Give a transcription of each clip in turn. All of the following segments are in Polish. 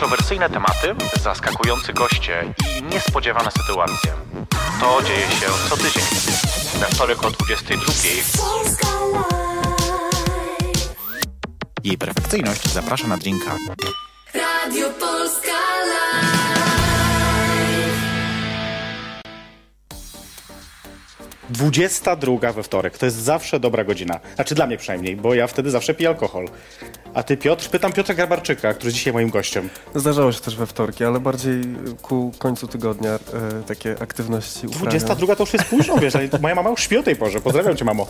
kontrowersyjne tematy, zaskakujący goście i niespodziewane sytuacje. To dzieje się co tydzień. Na wtorek o 22:00. Jej perfekcyjność zaprasza na drinka. Radio Polska Live. 22:00 we wtorek. To jest zawsze dobra godzina. Znaczy dla mnie przynajmniej, bo ja wtedy zawsze piję alkohol. A ty, Piotr? Pytam Piotra Grabarczyka, który jest dzisiaj moim gościem. Zdarzało się też we wtorki, ale bardziej ku końcu tygodnia takie aktywności uprawiam. 22:00 to już jest późno, wiesz, moja mama już śpi o tej porze. Pozdrawiam cię, mamo.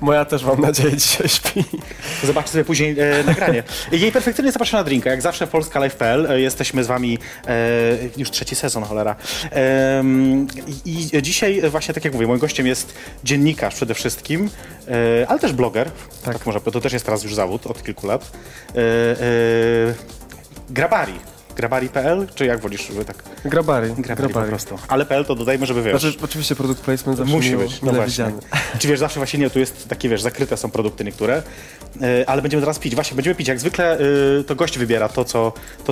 Moja też, mam nadzieję, dzisiaj śpi. Zobaczcie sobie później nagranie. Jej perfekcyjnie zapraszam na drinka, jak zawsze polskalive.pl. Jesteśmy z wami już trzeci sezon, cholera. I dzisiaj właśnie, tak jak mówię, moim gościem jest dziennikarz przede wszystkim, ale też bloger. Tak może, to też jest teraz już zawód od kilku lat. Grabari.pl, czy jak wolisz, żeby tak... Grabari. Po prostu. Ale .pl to dodajmy, żeby wiesz. Znaczy, oczywiście produkt placement zawsze musi być, no właśnie. Czy wiesz, zawsze właśnie nie, tu jest takie, wiesz, zakryte są produkty niektóre, ale będziemy teraz pić. Właśnie, będziemy pić. Jak zwykle to gość wybiera to,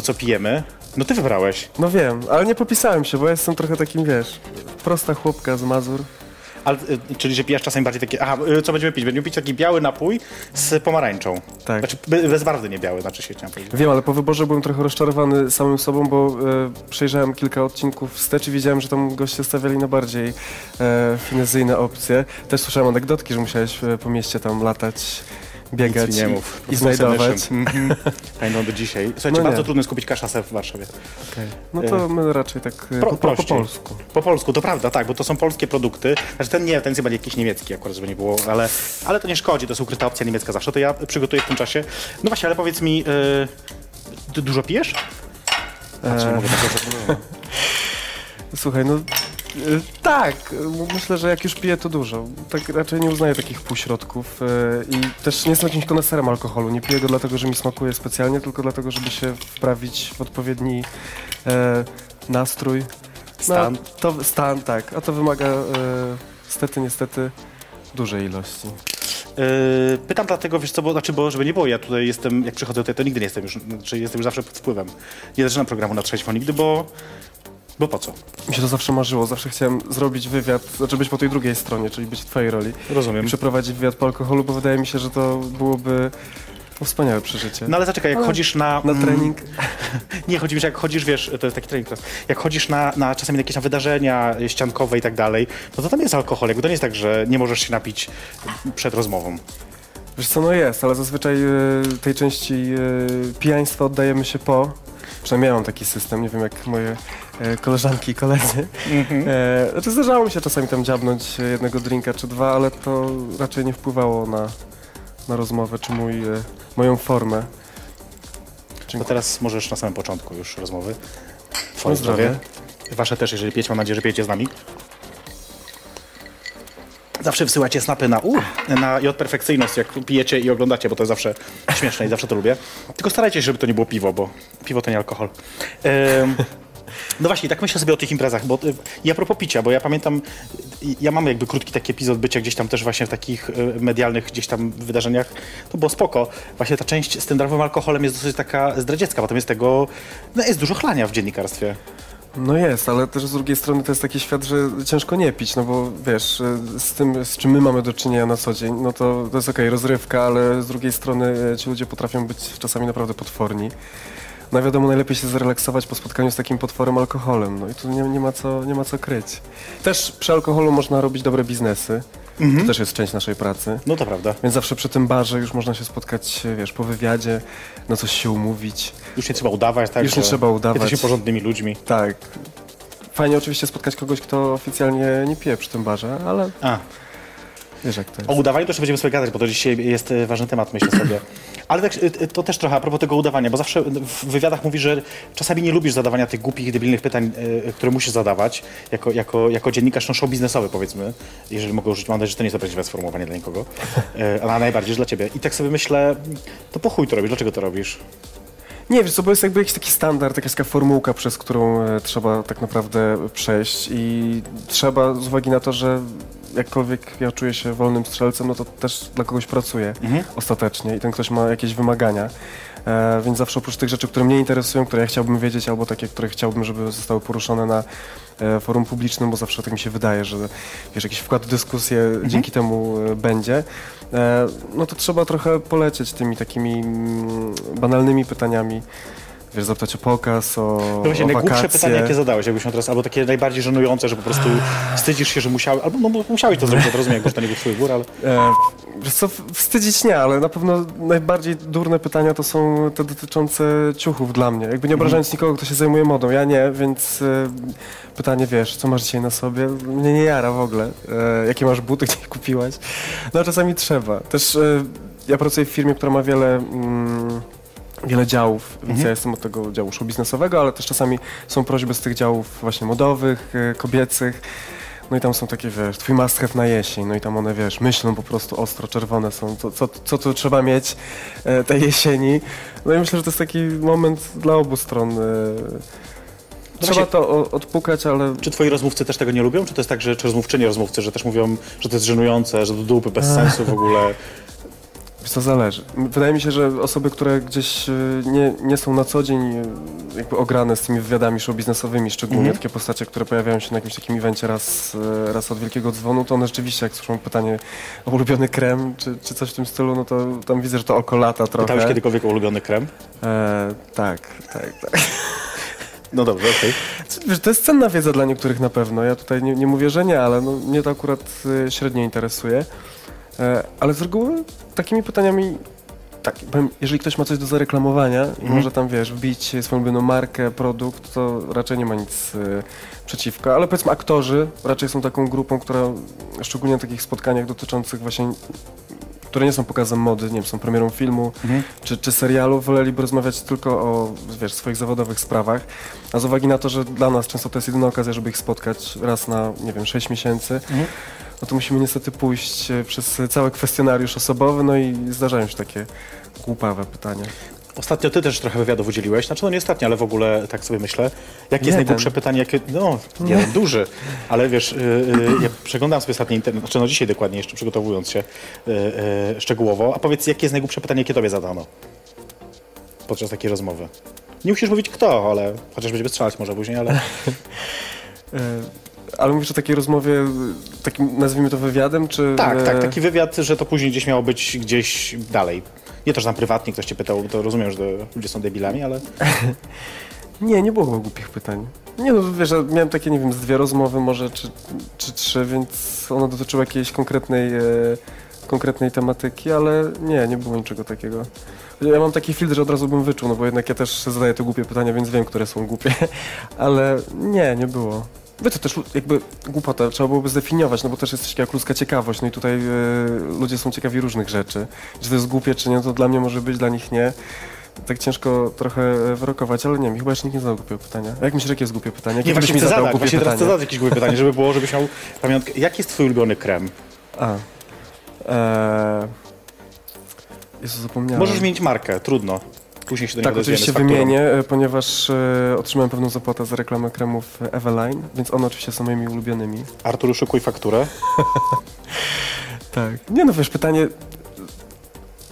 co pijemy. No ty wybrałeś. No wiem, ale nie popisałem się, bo ja jestem trochę takim, wiesz, prosta chłopka z Mazur. Ale, czyli, że pijasz czasami bardziej takie... Aha, co będziemy pić? Będziemy pić taki biały napój z pomarańczą. Tak. Znaczy, bez barwy nie biały, znaczy się chciałem powiedzieć. Wiem, ale po wyborze byłem trochę rozczarowany samym sobą, bo przejrzałem kilka odcinków wstecz i widziałem, że tam goście stawiali na bardziej finezyjne opcje. Też słyszałem anegdotki, że musiałeś po mieście tam latać, biegać i znajdować. Fajno do dzisiaj. Słuchajcie, no bardzo nie. Trudno jest kupić kaszasę w Warszawie. Okay. No to my raczej tak po polsku. Po polsku, to prawda, tak, bo to są polskie produkty. Znaczy ten jest chyba jakiś niemiecki akurat, żeby nie było, ale to nie szkodzi, to jest ukryta opcja niemiecka zawsze, to ja przygotuję w tym czasie. No właśnie, ale powiedz mi, ty dużo pijesz? Znaczy, nie mogę tak rozmawiać. Słuchaj, no... Tak, myślę, że jak już piję, to dużo. Tak raczej nie uznaję takich półśrodków i też nie jestem jakimś koneserem alkoholu. Nie piję go dlatego, że mi smakuje specjalnie, tylko dlatego, żeby się wprawić w odpowiedni nastrój. Stan. Stan, tak. A to wymaga stety, niestety dużej ilości. Pytam dlatego, wiesz co, bo żeby nie było, ja tutaj jestem, jak przychodzę tutaj, to nigdy nie jestem już, znaczy jestem już zawsze pod wpływem. Nie zaczynam programu na trzeźwo nigdy, bo po co? Mi się to zawsze marzyło, zawsze chciałem zrobić wywiad, znaczy być po tej drugiej stronie, czyli być w twojej roli. Rozumiem. I przeprowadzić wywiad po alkoholu, bo wydaje mi się, że to byłoby wspaniałe przeżycie. No ale zaczekaj, jak chodzisz na trening... Nie, chodzi mi, że jak chodzisz, wiesz, to jest taki trening teraz, jak chodzisz na czasami jakieś wydarzenia ściankowe i tak dalej, no to tam jest alkohol, jakby to nie jest tak, że nie możesz się napić przed rozmową. Wiesz co, no jest, ale zazwyczaj tej części pijaństwa oddajemy się po... Przynajmniej ja mam taki system, nie wiem jak moje koleżanki i koledzy. Znaczy zdarzało mi się czasami tam dziabnąć jednego drinka czy dwa, ale to raczej nie wpływało na rozmowę czy moją formę. Dziękuję. To teraz możesz na samym początku już rozmowy. Twoje zdrowie. Wasze też, jeżeli pijecie, mam nadzieję, że pijecie z nami. Zawsze wysyłacie snapy na J-perfekcyjność, jak pijecie i oglądacie, bo to jest zawsze śmieszne i zawsze to lubię. Tylko starajcie się, żeby to nie było piwo, bo piwo to nie alkohol. No właśnie, tak myślę sobie o tych imprezach, bo ja propos picia, bo ja pamiętam, ja mam jakby krótki taki epizod bycia gdzieś tam też właśnie w takich medialnych gdzieś tam wydarzeniach, to było spoko. Właśnie ta część z tym darmowym alkoholem jest dosyć taka zdradziecka, natomiast tego, no jest dużo chlania w dziennikarstwie. No jest, ale też z drugiej strony to jest taki świat, że ciężko nie pić, no bo wiesz, z tym, z czym my mamy do czynienia na co dzień, no to jest okej, rozrywka, ale z drugiej strony ci ludzie potrafią być czasami naprawdę potworni. No wiadomo, najlepiej się zrelaksować po spotkaniu z takim potworem alkoholem, no i tu nie ma co kryć. Też przy alkoholu można robić dobre biznesy. To też jest część naszej pracy. No to prawda. Więc zawsze przy tym barze już można się spotkać, wiesz, po wywiadzie, na coś się umówić. Już nie trzeba udawać, tak? Już nie trzeba udawać. Jesteśmy porządnymi ludźmi. Tak. Fajnie oczywiście spotkać kogoś, kto oficjalnie nie pije przy tym barze, ale... Wiesz, jak to jest. O udawaniu też będziemy sobie gadać, bo to dzisiaj jest ważny temat, myślę sobie. Ale tak, to też trochę a propos tego udawania, bo zawsze w wywiadach mówisz, że czasami nie lubisz zadawania tych głupich, debilnych pytań, które musisz zadawać jako dziennikarz show biznesowy, powiedzmy, jeżeli mogę użyć, mam nadzieję, że to nie jest prawdziwe sformułowanie dla nikogo, ale najbardziej dla ciebie. I tak sobie myślę, to po chuj to robisz, dlaczego to robisz? Nie, wiesz co, bo jest jakby jakiś taki standard, jakaś taka formułka, przez którą trzeba tak naprawdę przejść i trzeba z uwagi na to, że jakkolwiek ja czuję się wolnym strzelcem, no to też dla kogoś pracuję ostatecznie i ten ktoś ma jakieś wymagania. Więc zawsze oprócz tych rzeczy, które mnie interesują, które ja chciałbym wiedzieć, albo takie, które chciałbym, żeby zostały poruszone na forum publicznym, bo zawsze tak mi się wydaje, że wiesz, jakiś wkład w dyskusję dzięki temu będzie, no to trzeba trochę polecieć tymi takimi banalnymi pytaniami. Wiesz, zapytać o pokaz, o właśnie, najgłupsze pytanie, jakie zadałeś, jakbyś miał teraz, albo takie najbardziej żenujące, że po prostu wstydzisz się, że musiałeś, albo no, musiałeś to zrobić, rozumiem, jakbyś to nie był swój gór, ale... Wiesz co, wstydzić nie, ale na pewno najbardziej durne pytania to są te dotyczące ciuchów dla mnie. Jakby nie obrażając nikogo, kto się zajmuje modą, ja nie, więc pytanie, wiesz, co masz dzisiaj na sobie? Mnie nie jara w ogóle. Jakie masz buty, gdzie je kupiłaś? No czasami trzeba. Też ja pracuję w firmie, która ma wiele działów, więc ja jestem od tego działu show biznesowego, ale też czasami są prośby z tych działów właśnie modowych, kobiecych. No i tam są takie, wiesz, twój must have na jesień, no i tam one, wiesz, myślą po prostu ostro, czerwone są, co tu trzeba mieć tej jesieni. No i myślę, że to jest taki moment dla obu stron. Trzeba to odpukać, ale... Czy twoi rozmówcy też tego nie lubią? Czy to jest tak, że rozmówcy, że też mówią, że to jest żenujące, że do dupy, bez sensu w ogóle? To zależy. Wydaje mi się, że osoby, które gdzieś nie są na co dzień jakby ograne z tymi wywiadami showbiznesowymi, szczególnie takie postacie, które pojawiają się na jakimś takim evencie raz od wielkiego dzwonu, to one rzeczywiście, jak słyszą pytanie o ulubiony krem czy coś w tym stylu, no to tam widzę, że to oko lata trochę. Pytałeś kiedykolwiek o ulubiony krem? Tak. No dobrze, okej. Okay. To jest cenna wiedza dla niektórych na pewno. Ja tutaj nie mówię, że nie, ale no, mnie to akurat średnio interesuje. Ale z reguły takimi pytaniami, tak, powiem, jeżeli ktoś ma coś do zareklamowania i może tam, wiesz, wbić swoją ulubioną markę, produkt, to raczej nie ma nic przeciwko. Ale powiedzmy aktorzy raczej są taką grupą, która szczególnie na takich spotkaniach dotyczących właśnie, które nie są pokazem mody, nie wiem, są premierą filmu czy serialu, woleliby rozmawiać tylko o, wiesz, swoich zawodowych sprawach. A z uwagi na to, że dla nas często to jest jedyna okazja, żeby ich spotkać raz na, nie wiem, 6 miesięcy, no to musimy niestety pójść przez cały kwestionariusz osobowy, no i zdarzają się takie głupawe pytania. Ostatnio ty też trochę wywiadów udzieliłeś, znaczy no nie ostatnio, ale w ogóle tak sobie myślę. Jakie jest najgłupsze pytanie, jakie... No, jeden duży, ale wiesz, ja przeglądam sobie ostatnio internet, znaczy no dzisiaj dokładnie jeszcze przygotowując się szczegółowo, a powiedz, jakie jest najgłupsze pytanie, jakie tobie zadano podczas takiej rozmowy? Nie musisz mówić kto, ale chociaż będziemy strzelać może później, ale... Ale mówisz o takiej rozmowie, takim, nazwijmy to wywiadem, czy... Tak, taki wywiad, że to później gdzieś miało być gdzieś dalej. Nie to, że tam prywatnie ktoś cię pytał, to rozumiem, że ludzie są debilami, ale... nie było głupich pytań. Nie no, wiesz, ja miałem takie, nie wiem, z 2 rozmowy może, czy 3, więc ono dotyczyło jakiejś konkretnej tematyki, ale nie było niczego takiego. Ja mam taki filtr, że od razu bym wyczuł, no bo jednak ja też zadaję te głupie pytania, więc wiem, które są głupie, ale nie było. To też jakby głupota, trzeba byłoby zdefiniować, no bo też jest taka jak ludzka ciekawość, no i tutaj ludzie są ciekawi różnych rzeczy. Czy to jest głupie, czy nie, to dla mnie może być, dla nich nie. Tak ciężko trochę wyrokować, ale nie wiem, chyba jeszcze nikt nie zadał głupiego pytania. Jak myślisz, jakie jest głupie pytanie? Jakie byś mi zadał głupie pytanie? Teraz chcę zadać jakieś głupie pytanie, żeby było, żebyś miał pamiątkę. Jaki jest twój ulubiony krem? Jezu, zapomniałem. Możesz zmienić markę, trudno. Później się do niego dozwiemy, oczywiście wymienię, ponieważ otrzymałem pewną zapłatę za reklamę kremów Eveline, więc one oczywiście są moimi ulubionymi. Artur, szykuj fakturę. Tak. Nie no, wiesz, pytanie...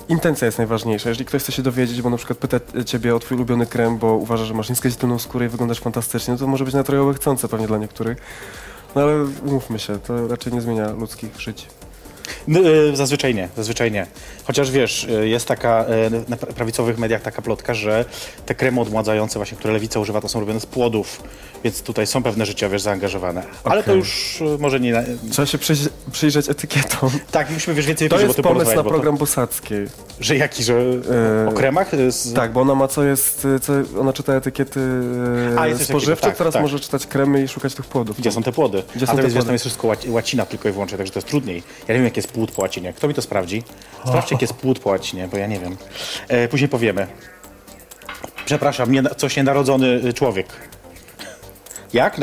Intencja jest najważniejsza. Jeżeli ktoś chce się dowiedzieć, bo na przykład pyta ciebie o twój ulubiony krem, bo uważa, że masz nieskazitelną skórę i wyglądasz fantastycznie, no to może być naturalnie chcące pewnie dla niektórych. No ale umówmy się, to raczej nie zmienia ludzkich żyć. No, zazwyczaj nie. Chociaż wiesz, jest taka na prawicowych mediach taka plotka, że te kremy odmładzające właśnie, które lewica używa, to są robione z płodów, więc tutaj są pewne życia, wiesz, zaangażowane. Ale to już może nie... Trzeba się przyjrzeć etykietom. Tak, musimy, wiesz, więcej wiedzieć, bo ty porozmawiać. To jest pomysł na program Bosackiej. Że jaki, że o kremach? Tak, bo ona ma ona czyta etykiety spożywcze, tak, teraz może czytać kremy i szukać tych płodów. Gdzie są te płody? Tam jest wszystko łacina tylko i wyłącznie, także to jest trudniej. Ja nie wiem, jak jest płód po łacinie. Kto mi to sprawdzi? Sprawdźcie, jak jest płód po łacinie, bo ja nie wiem. Później powiemy. Przepraszam, coś nienarodzony człowiek. Jak?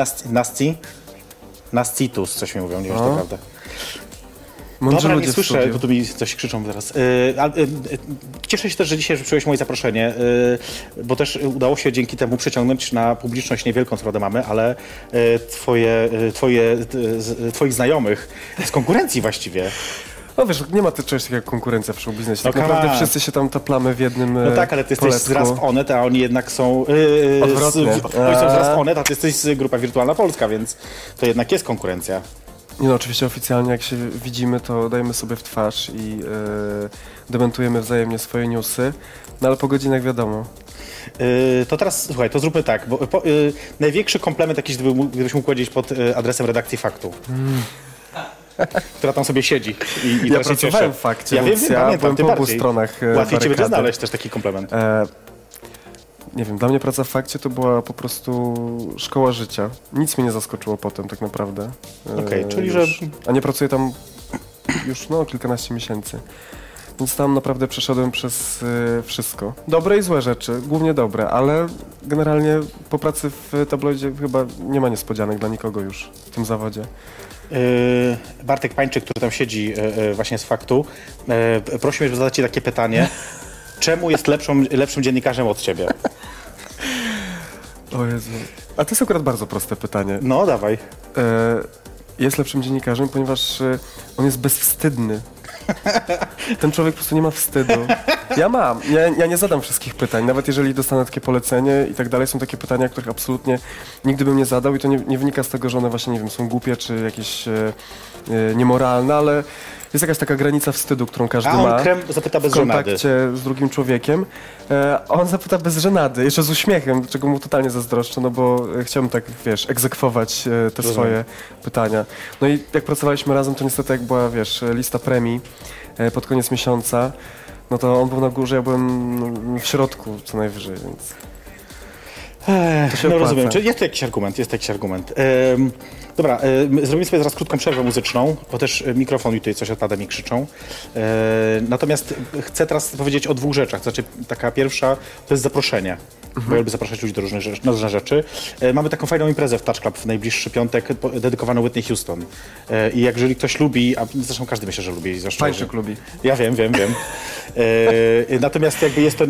Nascitus, coś mi mówią, nie wiem, czy to prawda. Dobra, nie słyszę, bo tu mi coś krzyczą teraz. Cieszę się też, że dzisiaj przyjąłeś moje zaproszenie, bo też udało się dzięki temu przyciągnąć na publiczność niewielką, co mamy, ale twoich znajomych z konkurencji właściwie. No wiesz, nie ma czegoś takiego jak konkurencja w showbiznesie. Tak naprawdę wszyscy się tam taplamy w jednym poletku. No tak, ale ty jesteś z RASP Onet, a oni jednak są... Oni są z RASP Onet, a ty jesteś z Grupa Wirtualna Polska, więc to jednak jest konkurencja. Nie no, oczywiście oficjalnie jak się widzimy, to dajemy sobie w twarz i dementujemy wzajemnie swoje newsy, no ale po godzinach wiadomo. To teraz, słuchaj, to zróbmy tak, bo największy komplement jakiś, gdybyś mógł powiedzieć pod adresem redakcji Faktu. Która tam sobie siedzi i ja pracowałem w Fakcie, ja wiem, pamiętam, po obu stronach łatwiej ci będzie znaleźć też taki komplement. Nie wiem, dla mnie praca w Fakcie to była po prostu szkoła życia. Nic mnie nie zaskoczyło potem tak naprawdę. Okej, czyli już, że... A nie pracuję tam już no kilkanaście miesięcy. Więc tam naprawdę przeszedłem przez wszystko. Dobre i złe rzeczy, głównie dobre, ale generalnie po pracy w tabloidzie chyba nie ma niespodzianek dla nikogo już w tym zawodzie. Bartek Pańczyk, który tam siedzi właśnie z Faktu, prosił mnie, żeby zadać ci takie pytanie. Czemu jest lepszym dziennikarzem od ciebie? O Jezu. A to jest akurat bardzo proste pytanie. No, dawaj. Jest lepszym dziennikarzem, ponieważ on jest bezwstydny. Ten człowiek po prostu nie ma wstydu. Ja mam. Ja nie zadam wszystkich pytań, nawet jeżeli dostanę takie polecenie i tak dalej. Są takie pytania, których absolutnie nigdy bym nie zadał i to nie wynika z tego, że one właśnie, nie wiem, są głupie czy jakieś niemoralne, ale jest jakaś taka granica wstydu, którą każdy ma zapyta bez w kontakcie żenady z drugim człowiekiem. On zapyta bez żenady, jeszcze z uśmiechem, czego mu totalnie zazdroszczę, no bo chciałbym tak, wiesz, egzekwować te swoje pytania. No i jak pracowaliśmy razem, to niestety jak była, wiesz, lista premii pod koniec miesiąca, no to on był na górze, ja byłem w środku co najwyżej, więc... No rozumiem, czyli jest to jakiś argument, jest jakiś argument. Dobra, zrobimy sobie teraz krótką przerwę muzyczną, bo też mikrofon i tutaj coś odpada, mi krzyczą. Natomiast chcę teraz powiedzieć o dwóch rzeczach. Znaczy, taka pierwsza to jest zaproszenie, bo ja lubię zapraszać ludzi do różnych rzeczy, na różne rzeczy. Mamy taką fajną imprezę w Touch Club w najbliższy piątek, dedykowaną Whitney Houston. I jak jeżeli ktoś lubi, a zresztą każdy myślę, że lubi. Pańczyk lubi. Ja wiem. Natomiast jakby jest to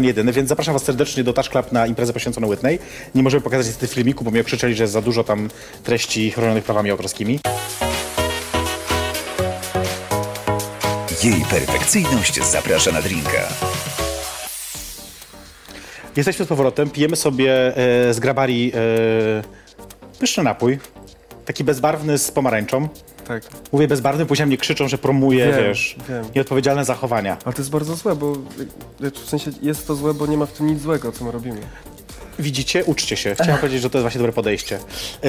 nie jedyny, więc zapraszam was serdecznie do Touch Club na imprezę poświęconą Whitney. Nie możemy pokazać niestety filmiku, bo mnie okrzyczeli, że jest za dużo tam treści chronionych prawami autorskimi. Jej perfekcyjność zaprasza na drinka. Jesteśmy z powrotem, pijemy sobie z Grabari pyszny napój. Taki bezbarwny z pomarańczą. Tak. Mówię bezbarwny, później mnie krzyczą, że promuje, nieodpowiedzialne zachowania. Ale to jest bardzo złe, bo w sensie jest to złe, bo nie ma w tym nic złego, co my robimy. Widzicie? Uczcie się. Chciałam powiedzieć, że to jest właśnie dobre podejście.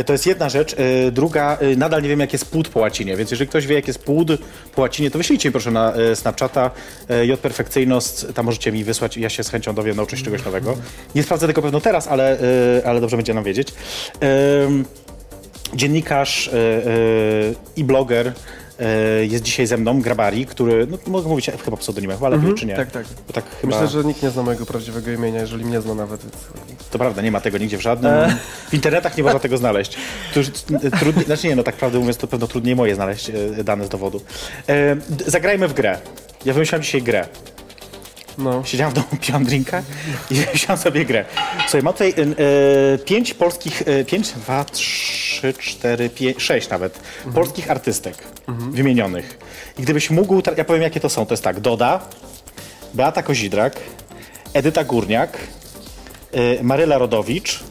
To jest jedna rzecz. Druga, nadal nie wiem, jak jest płód po łacinie, więc jeżeli ktoś wie, jak jest płód po łacinie, to wyślijcie mi proszę na Snapchata jperfekcyjnost, tam możecie mi wysłać, ja się z chęcią dowiem, nauczę się czegoś nowego. Nie sprawdzę tego pewno teraz, ale dobrze będzie nam wiedzieć. Dziennikarz i bloger jest dzisiaj ze mną, Grabari, który, no mogę mówić chyba pseudonimem, ale czy nie? Tak. Bo tak chyba... Myślę, że nikt nie zna mojego prawdziwego imienia, jeżeli mnie zna nawet. Więc... To prawda, nie ma tego nigdzie w żadnym. W internetach nie można tego znaleźć. Znaczy nie, no tak prawdę mówiąc, to pewno trudniej moje znaleźć dane z dowodu. Zagrajmy w grę. Ja wymyślałem dzisiaj grę. No. Siedziałam w domu, piłam drinka i wymyślałam sobie grę. Słuchaj, mam tutaj 5 polskich, 6 nawet, polskich artystek wymienionych. I gdybyś mógł, ja powiem jakie to są, to jest tak, Doda, Beata Kozidrak, Edyta Górniak, Maryla Rodowicz,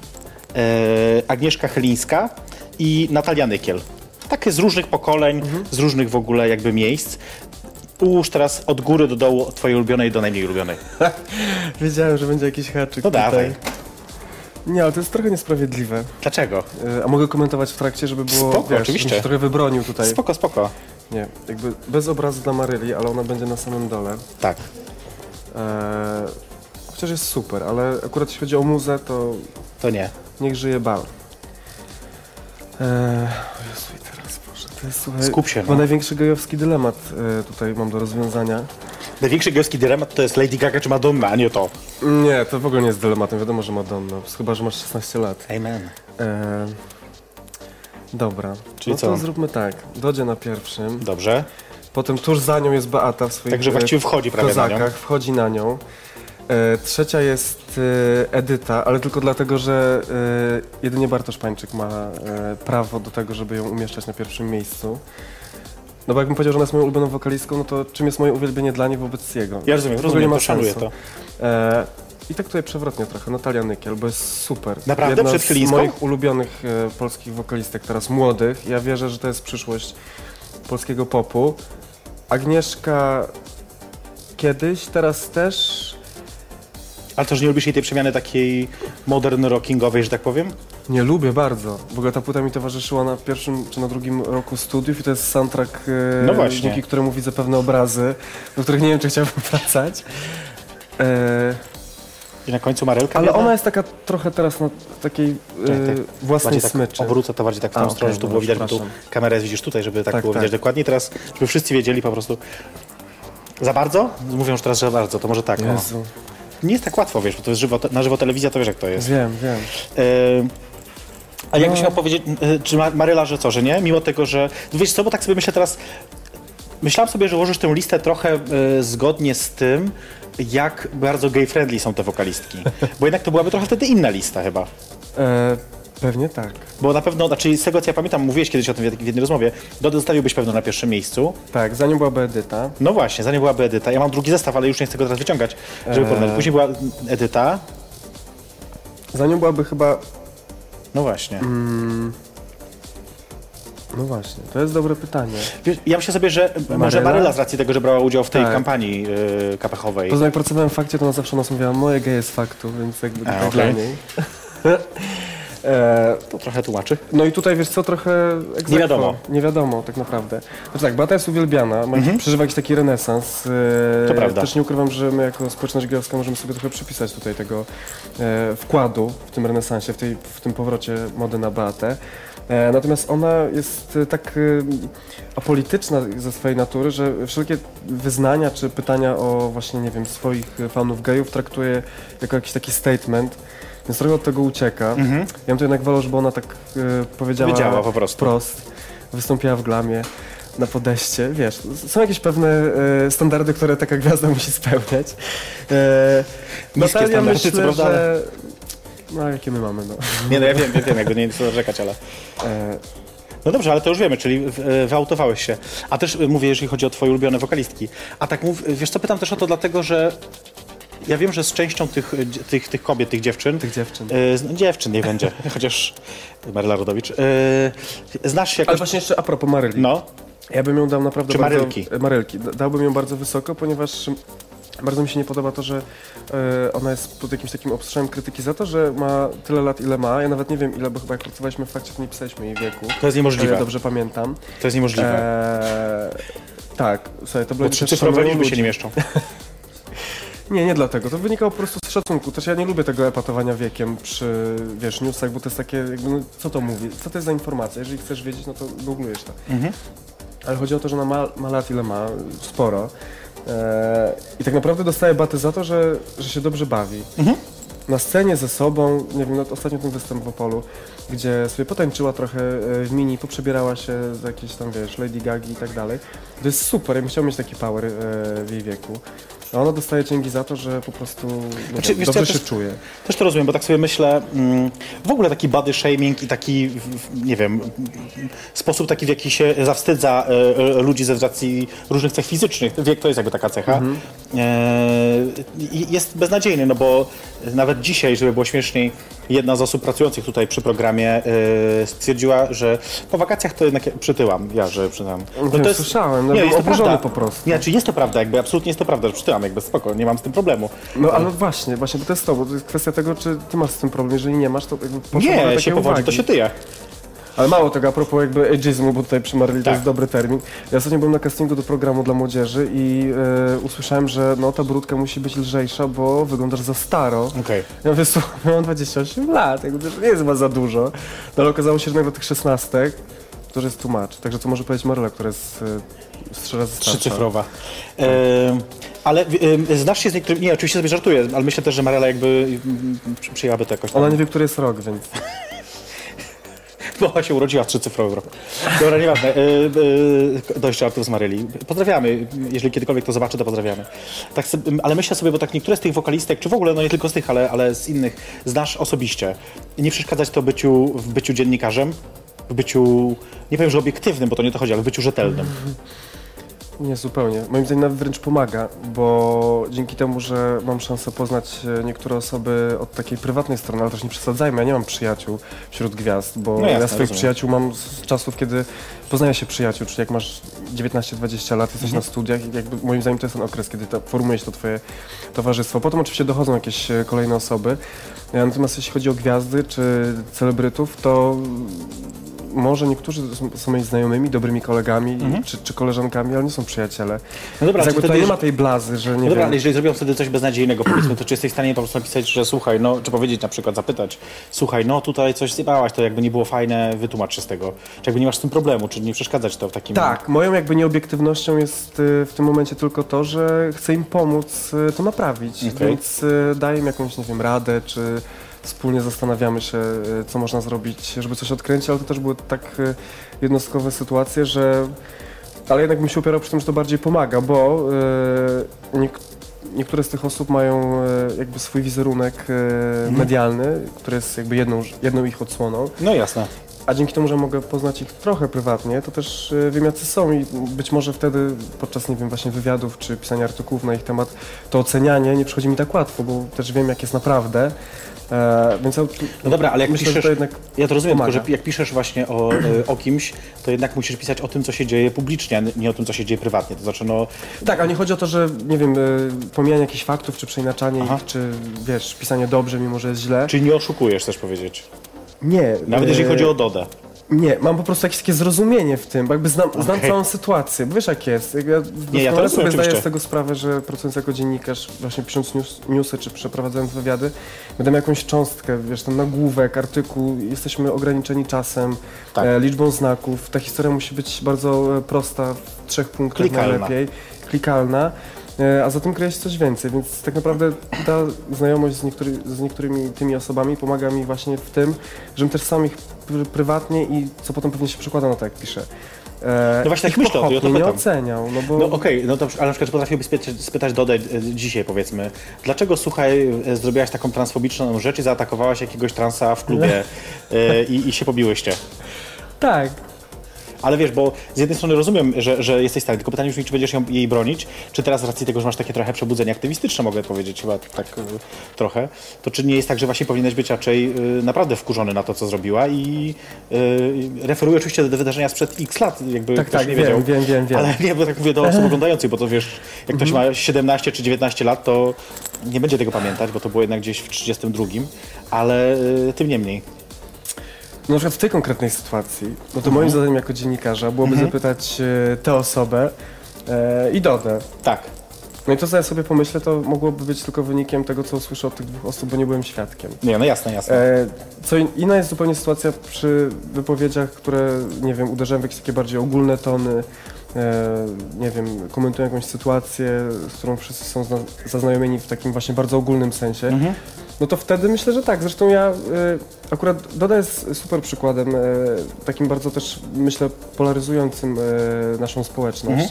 Agnieszka Chylińska i Natalia Nykiel. Takie z różnych pokoleń, z różnych w ogóle jakby miejsc. Ułóż teraz od góry do dołu, od twojej ulubionej do najmniej ulubionej. Wiedziałem, że będzie jakiś haczyk tutaj. Dawaj. Nie, ale to jest trochę niesprawiedliwe. Dlaczego? A mogę komentować w trakcie, żeby było... Spoko, oczywiście. Się trochę wybronił tutaj. Spoko. Nie, jakby bez obrazu dla Maryli, ale ona będzie na samym dole. Tak. Chociaż jest super, ale akurat jeśli chodzi o muzę, to... To nie. Niech żyje bal. Jezu, i teraz... Słuchaj, skup się, bo największy gejowski dylemat tutaj mam do rozwiązania. Największy gejowski dylemat to jest Lady Gaga czy Madonna, a nie to. Nie, to w ogóle nie jest dylematem, wiadomo, że Madonna, chyba, że masz 16 lat. Amen. Dobra, czyli no co? To zróbmy tak, Dodzie na pierwszym. Dobrze. Potem tuż za nią jest Beata w swoich kozakach, wchodzi na nią. Trzecia jest Edyta, ale tylko dlatego, że jedynie Bartosz Pańczyk ma prawo do tego, żeby ją umieszczać na pierwszym miejscu. No bo jakbym powiedział, że ona jest moją ulubioną wokalistką, no to czym jest moje uwielbienie dla niej wobec jego? Ja rozumiem, to szanuję to. I tak tutaj przewrotnie trochę, Natalia Nykiel, bo jest super. Naprawdę? Jedna przed Chylińską? Jedna z moich ulubionych polskich wokalistek, teraz młodych. Ja wierzę, że to jest przyszłość polskiego popu. Agnieszka kiedyś, teraz też. Ale też nie lubisz jej tej przemiany takiej modern-rockingowej, że tak powiem? Nie, lubię bardzo. W ogóle ta płyta mi towarzyszyła na pierwszym czy na drugim roku studiów i to jest soundtrack, no właśnie, dzięki któremu widzę pewne obrazy, do których nie wiem, czy chciałbym wracać. I na końcu Marylka. Ale ona jest taka trochę teraz na takiej własnej smyczy. Tak obrócę to bardziej tak w tą stronę, że tu było widać, bo tu kamerę widzisz tutaj, żeby tak było widać dokładnie. Teraz, żeby wszyscy wiedzieli po prostu. Za bardzo? Mówią już teraz, że bardzo, to może tak. Jezu. Nie jest tak łatwo, wiesz, bo to jest na żywo telewizja, to wiesz, jak to jest. Wiem. A jakbyś miał powiedzieć, czy Maryla, że co, że nie? Mimo tego, że... Wiesz co, bo tak sobie myślę teraz... Myślałam sobie, że ułożysz tę listę trochę zgodnie z tym, jak bardzo gay-friendly są te wokalistki. Bo jednak to byłaby trochę wtedy inna lista chyba. Pewnie tak. Bo na pewno, znaczy z tego co ja pamiętam, mówiłeś kiedyś o tym w jednej rozmowie, Dodę zostawiłbyś pewno na pierwszym miejscu. Tak, za nią byłaby Edyta. No właśnie, za nią byłaby Edyta. Ja mam drugi zestaw, ale już nie chcę go teraz wyciągać, żeby porównać. Później była Edyta. Za nią byłaby chyba... No właśnie. No właśnie, to jest dobre pytanie. Wiesz, ja myślę sobie, że może Maryla z racji tego, że brała udział w tej kampanii kapechowej. Poza tym jak pracowałem w Fakcie, to ona zawsze nas mówiła, moje geje z Faktu, więc jakby okay. Dla niej. To trochę tłumaczy. No i tutaj, wiesz co, trochę... Nie wiadomo. Nie wiadomo, tak naprawdę. Znaczy tak, Beata jest uwielbiana, przeżywa jakiś taki renesans. To prawda. Też nie ukrywam, że my jako społeczność gejowska możemy sobie trochę przypisać tutaj tego wkładu w tym renesansie, w tym powrocie mody na Beatę. Natomiast ona jest tak apolityczna ze swojej natury, że wszelkie wyznania czy pytania o właśnie, nie wiem, swoich fanów gejów traktuje jako jakiś taki statement. Więc trochę od tego ucieka. Ja bym to jednak wolał, żeby ona tak powiedziała po prostu wprost. Wystąpiła w Glamie na podejście. Wiesz, są jakieś pewne standardy, które taka gwiazda musi spełniać. Natalia, myślę, co prawda, że... No, jakie my mamy, no. Nie, no ja wiem, jakby nie chcę narzekać, ale... No dobrze, ale to już wiemy, czyli wyautowałeś się. A też mówię, jeżeli chodzi o twoje ulubione wokalistki. A tak mów, wiesz co, pytam też o to dlatego, że... Ja wiem, że z częścią tych kobiet, tych dziewczyn... dziewczyn nie będzie, chociaż Maryla Rodowicz. Znasz się jakoś... Ale właśnie jeszcze a propos Maryli. No. Ja bym ją dał naprawdę Marylki. Dałbym ją bardzo wysoko, ponieważ bardzo mi się nie podoba to, że ona jest pod jakimś takim obstrzałem krytyki za to, że ma tyle lat, ile ma. Ja nawet nie wiem ile, bo chyba jak pracowaliśmy w Fakcie, to nie pisaliśmy jej wieku. To jest niemożliwe. Ja dobrze pamiętam. To jest niemożliwe. Tak, słuchaj, to było... Bo cyfrowe liczby się nie mieszczą. Nie dlatego. To wynikało po prostu z szacunku. Też ja nie lubię tego epatowania wiekiem przy, wiesz, newsach, bo to jest takie jakby, no, co to mówi? Co to jest za informacja? Jeżeli chcesz wiedzieć, no to googlujesz to. Ale chodzi o to, że ona ma lat, ile ma, sporo. I tak naprawdę dostaje baty za to, że się dobrze bawi. Na scenie ze sobą, nie wiem, no, ostatnio ten występ w Opolu, gdzie sobie potańczyła trochę w mini, poprzebierała się z jakiejś tam, wiesz, Lady Gagi i tak dalej. To jest super, ja bym chciał mieć taki power w jej wieku. A ona dostaje cięgi za to, że po prostu dobrze się czuje. Też to rozumiem, bo tak sobie myślę, w ogóle taki body shaming i taki, nie wiem, sposób taki, w jaki się zawstydza ludzi ze racji różnych cech fizycznych, wiek to jest jakby taka cecha, jest beznadziejny, no bo nawet dzisiaj, żeby było śmieszniej, jedna z osób pracujących tutaj przy programie stwierdziła, że po wakacjach to jednak przytyłam, słyszałem, no byłem oburzony po prostu. Nie, jest to prawda, jakby absolutnie jest to prawda, że przytyłam, jakby spoko, nie mam z tym problemu. No ale właśnie, bo to jest to, bo to jest kwestia tego, czy ty masz z tym problem, jeżeli nie masz, to jakby potrzebujesz takiej uwagi. To się tyje. Ale mało tego, a propos jakby ageizmu, bo tutaj przy Maryli to jest dobry termin. Ja ostatnio byłem na castingu do programu dla młodzieży i usłyszałem, że no ta brudka musi być lżejsza, bo wyglądasz za staro. Ja mówię, słuchaj, mam 28 lat, jakby to nie jest chyba za dużo. No ale okazało się, że nagle tych 16, to już jest too much. Także co może powiedzieć Maryla, która jest 3 razy starsza. Trzycyfrowa. Ale znasz się z niektórymi... Nie, oczywiście sobie żartuję, ale myślę też, że Maryla jakby przyjęłaby to jakoś. Ona nie wie, który jest rok, więc... Bocha się urodziła w trzycyfrowy rok. Dobra, nieważne. Dość żartów z Maryli. Pozdrawiamy. Jeżeli kiedykolwiek to zobaczy, to pozdrawiamy. Tak, ale myślę sobie, bo tak niektóre z tych wokalistek, czy w ogóle, no nie tylko z tych, ale z innych, znasz osobiście. Nie przeszkadzać to w byciu dziennikarzem, w byciu, nie powiem, że obiektywnym, bo to nie o to chodzi, ale w byciu rzetelnym. Nie, zupełnie. Moim zdaniem nawet wręcz pomaga, bo dzięki temu, że mam szansę poznać niektóre osoby od takiej prywatnej strony, ale też nie przesadzajmy, ja nie mam przyjaciół wśród gwiazd, bo no jasne, ja swoich rozumiem. Przyjaciół mam z czasów, kiedy poznaje się przyjaciół, czyli jak masz 19-20 lat, jesteś na studiach i jakby moim zdaniem to jest ten okres, kiedy formuje się to twoje towarzystwo. Potem oczywiście dochodzą jakieś kolejne osoby, natomiast jeśli chodzi o gwiazdy czy celebrytów, to może niektórzy są moimi znajomymi, dobrymi kolegami czy koleżankami, ale nie są przyjaciele. No dobra, jakby to nie ma tej blazy, że nie no dobra, ale jeżeli zrobią wtedy coś beznadziejnego, powiedzmy, to czy jesteś w stanie po prostu napisać, że słuchaj, no, czy powiedzieć na przykład, zapytać, słuchaj, no tutaj coś zjebałaś, to jakby nie było fajne, wytłumacz się z tego. Czy jakby nie masz z tym problemu, czy nie przeszkadzać to w takim... Tak, moją jakby nieobiektywnością jest w tym momencie tylko to, że chcę im pomóc to naprawić, więc daję im jakąś, nie wiem, radę, czy... Wspólnie zastanawiamy się, co można zrobić, żeby coś odkręcić, ale to też były tak jednostkowe sytuacje, że... Ale jednak bym się upierał przy tym, że to bardziej pomaga, bo niektóre z tych osób mają jakby swój wizerunek medialny, który jest jakby jedną ich odsłoną. No jasne. A dzięki temu, że mogę poznać ich trochę prywatnie, to też wiem, jacy są i być może wtedy podczas, nie wiem, właśnie wywiadów czy pisania artykułów na ich temat to ocenianie nie przychodzi mi tak łatwo, bo też wiem, jak jest naprawdę. Więc no dobra, ale jak myślę, piszesz, to jednak ja to rozumiem, pomaga. Tylko że jak piszesz właśnie o kimś, to jednak musisz pisać o tym, co się dzieje publicznie, a nie o tym, co się dzieje prywatnie. To znaczy, no... Tak, a nie chodzi o to, że nie wiem, pomijanie jakichś faktów, czy przeinaczanie ich, czy wiesz, pisanie dobrze, mimo że jest źle. Czyli nie oszukujesz, chcesz powiedzieć? Nie. Nawet jeżeli chodzi o Dodę. Nie, mam po prostu jakieś takie zrozumienie w tym, bo jakby znam całą sytuację, bo wiesz jak jest. Ja to sobie zdaję z tego sprawę, że pracując jako dziennikarz, właśnie pisząc newsy czy przeprowadzając wywiady, będę miał jakąś cząstkę, wiesz, ten nagłówek, artykuł, jesteśmy ograniczeni czasem, liczbą znaków, ta historia musi być bardzo prosta, w 3 punktach najlepiej, klikalna. A za tym kryje się coś więcej, więc tak naprawdę ta znajomość z niektórymi tymi osobami pomaga mi właśnie w tym, żebym też sam ich prywatnie i co potem pewnie się przekłada na to, jak piszę. No właśnie tak myślę, ja to nie oceniał, no bo... No okej, no to, ale na przykład potrafiłbyś spytać Dodę dzisiaj, powiedzmy, dlaczego, słuchaj, zrobiłaś taką transfobiczną rzecz i zaatakowałaś jakiegoś transa w klubie i się pobiłyście? Tak. Ale wiesz, bo z jednej strony rozumiem, że jesteś stary, tylko pytanie brzmi, czy będziesz jej bronić, czy teraz z racji tego, że masz takie trochę przebudzenie aktywistyczne, mogę powiedzieć chyba tak trochę, to czy nie jest tak, że właśnie powinieneś być raczej naprawdę wkurzony na to, co zrobiła i referuję oczywiście do wydarzenia sprzed x lat, jakby tak, ktoś tak, nie wiedział. Tak, wiem. Ale nie, bo tak mówię do osób oglądających, bo to wiesz, jak ktoś ma 17 czy 19 lat, to nie będzie tego pamiętać, bo to było jednak gdzieś w 32, ale tym niemniej. Na przykład w tej konkretnej sytuacji, no to moim zadaniem jako dziennikarza byłoby zapytać tę osobę i Dodę. Tak. No i to, co ja sobie pomyślę, to mogłoby być tylko wynikiem tego, co usłyszę od tych dwóch osób, bo nie byłem świadkiem. Nie, no jasne. Co inna jest zupełnie sytuacja przy wypowiedziach, które, nie wiem, uderzają w jakieś takie bardziej ogólne tony, nie wiem, komentują jakąś sytuację, z którą wszyscy są zaznajomieni w takim właśnie bardzo ogólnym sensie. No to wtedy myślę, że tak. Zresztą ja akurat Doda jest super przykładem, takim bardzo też, myślę, polaryzującym naszą społeczność.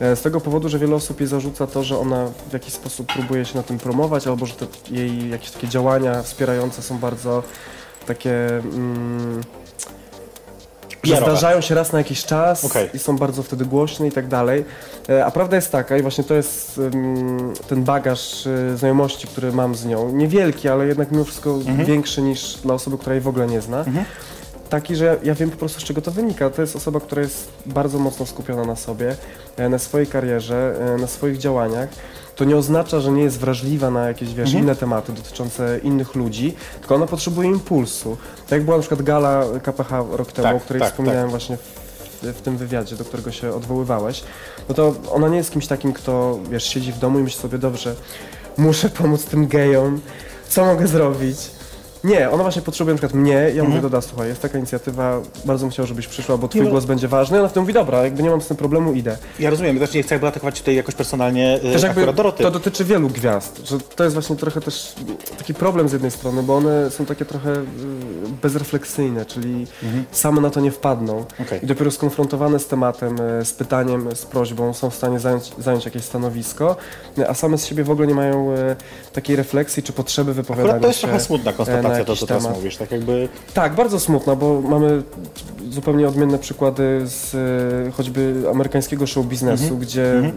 Z tego powodu, że wiele osób jej zarzuca to, że ona w jakiś sposób próbuje się na tym promować, albo że jej jakieś takie działania wspierające są bardzo takie... że zdarzają się raz na jakiś czas i są bardzo wtedy głośne i tak dalej. A prawda jest taka i właśnie to jest ten bagaż znajomości, który mam z nią. Niewielki, ale jednak mimo wszystko większy niż dla osoby, która jej w ogóle nie zna. Taki, że ja wiem po prostu, z czego to wynika. To jest osoba, która jest bardzo mocno skupiona na sobie, na swojej karierze, na swoich działaniach. To nie oznacza, że nie jest wrażliwa na jakieś, wiesz, inne tematy dotyczące innych ludzi, tylko ona potrzebuje impulsu. Tak jak była na przykład gala KPH rok temu, o której wspominałem właśnie w tym wywiadzie, do którego się odwoływałeś, no to ona nie jest kimś takim, kto, wiesz, siedzi w domu i myśli sobie, dobrze, muszę pomóc tym gejom, co mogę zrobić? Nie, ona właśnie potrzebuje na przykład mnie, ja mówię, Doda, słuchaj, jest taka inicjatywa, bardzo bym chciał, żebyś przyszła, bo twój głos będzie ważny. Ona wtedy mówi, dobra, jakby nie mam z tym problemu, idę. Ja rozumiem, ja też nie chcę jakby atakować tutaj jakoś personalnie też jakby Doroty. To dotyczy wielu gwiazd, że to jest właśnie trochę też taki problem z jednej strony, bo one są takie trochę bezrefleksyjne, czyli same na to nie wpadną. I dopiero skonfrontowane z tematem, z pytaniem, z prośbą są w stanie zająć jakieś stanowisko, a same z siebie w ogóle nie mają takiej refleksji czy potrzeby wypowiadania się. To jest trochę smutna konstatacja, to co teraz mówisz, tak jakby... Tak, bardzo smutna, bo mamy zupełnie odmienne przykłady z choćby amerykańskiego show biznesu, gdzie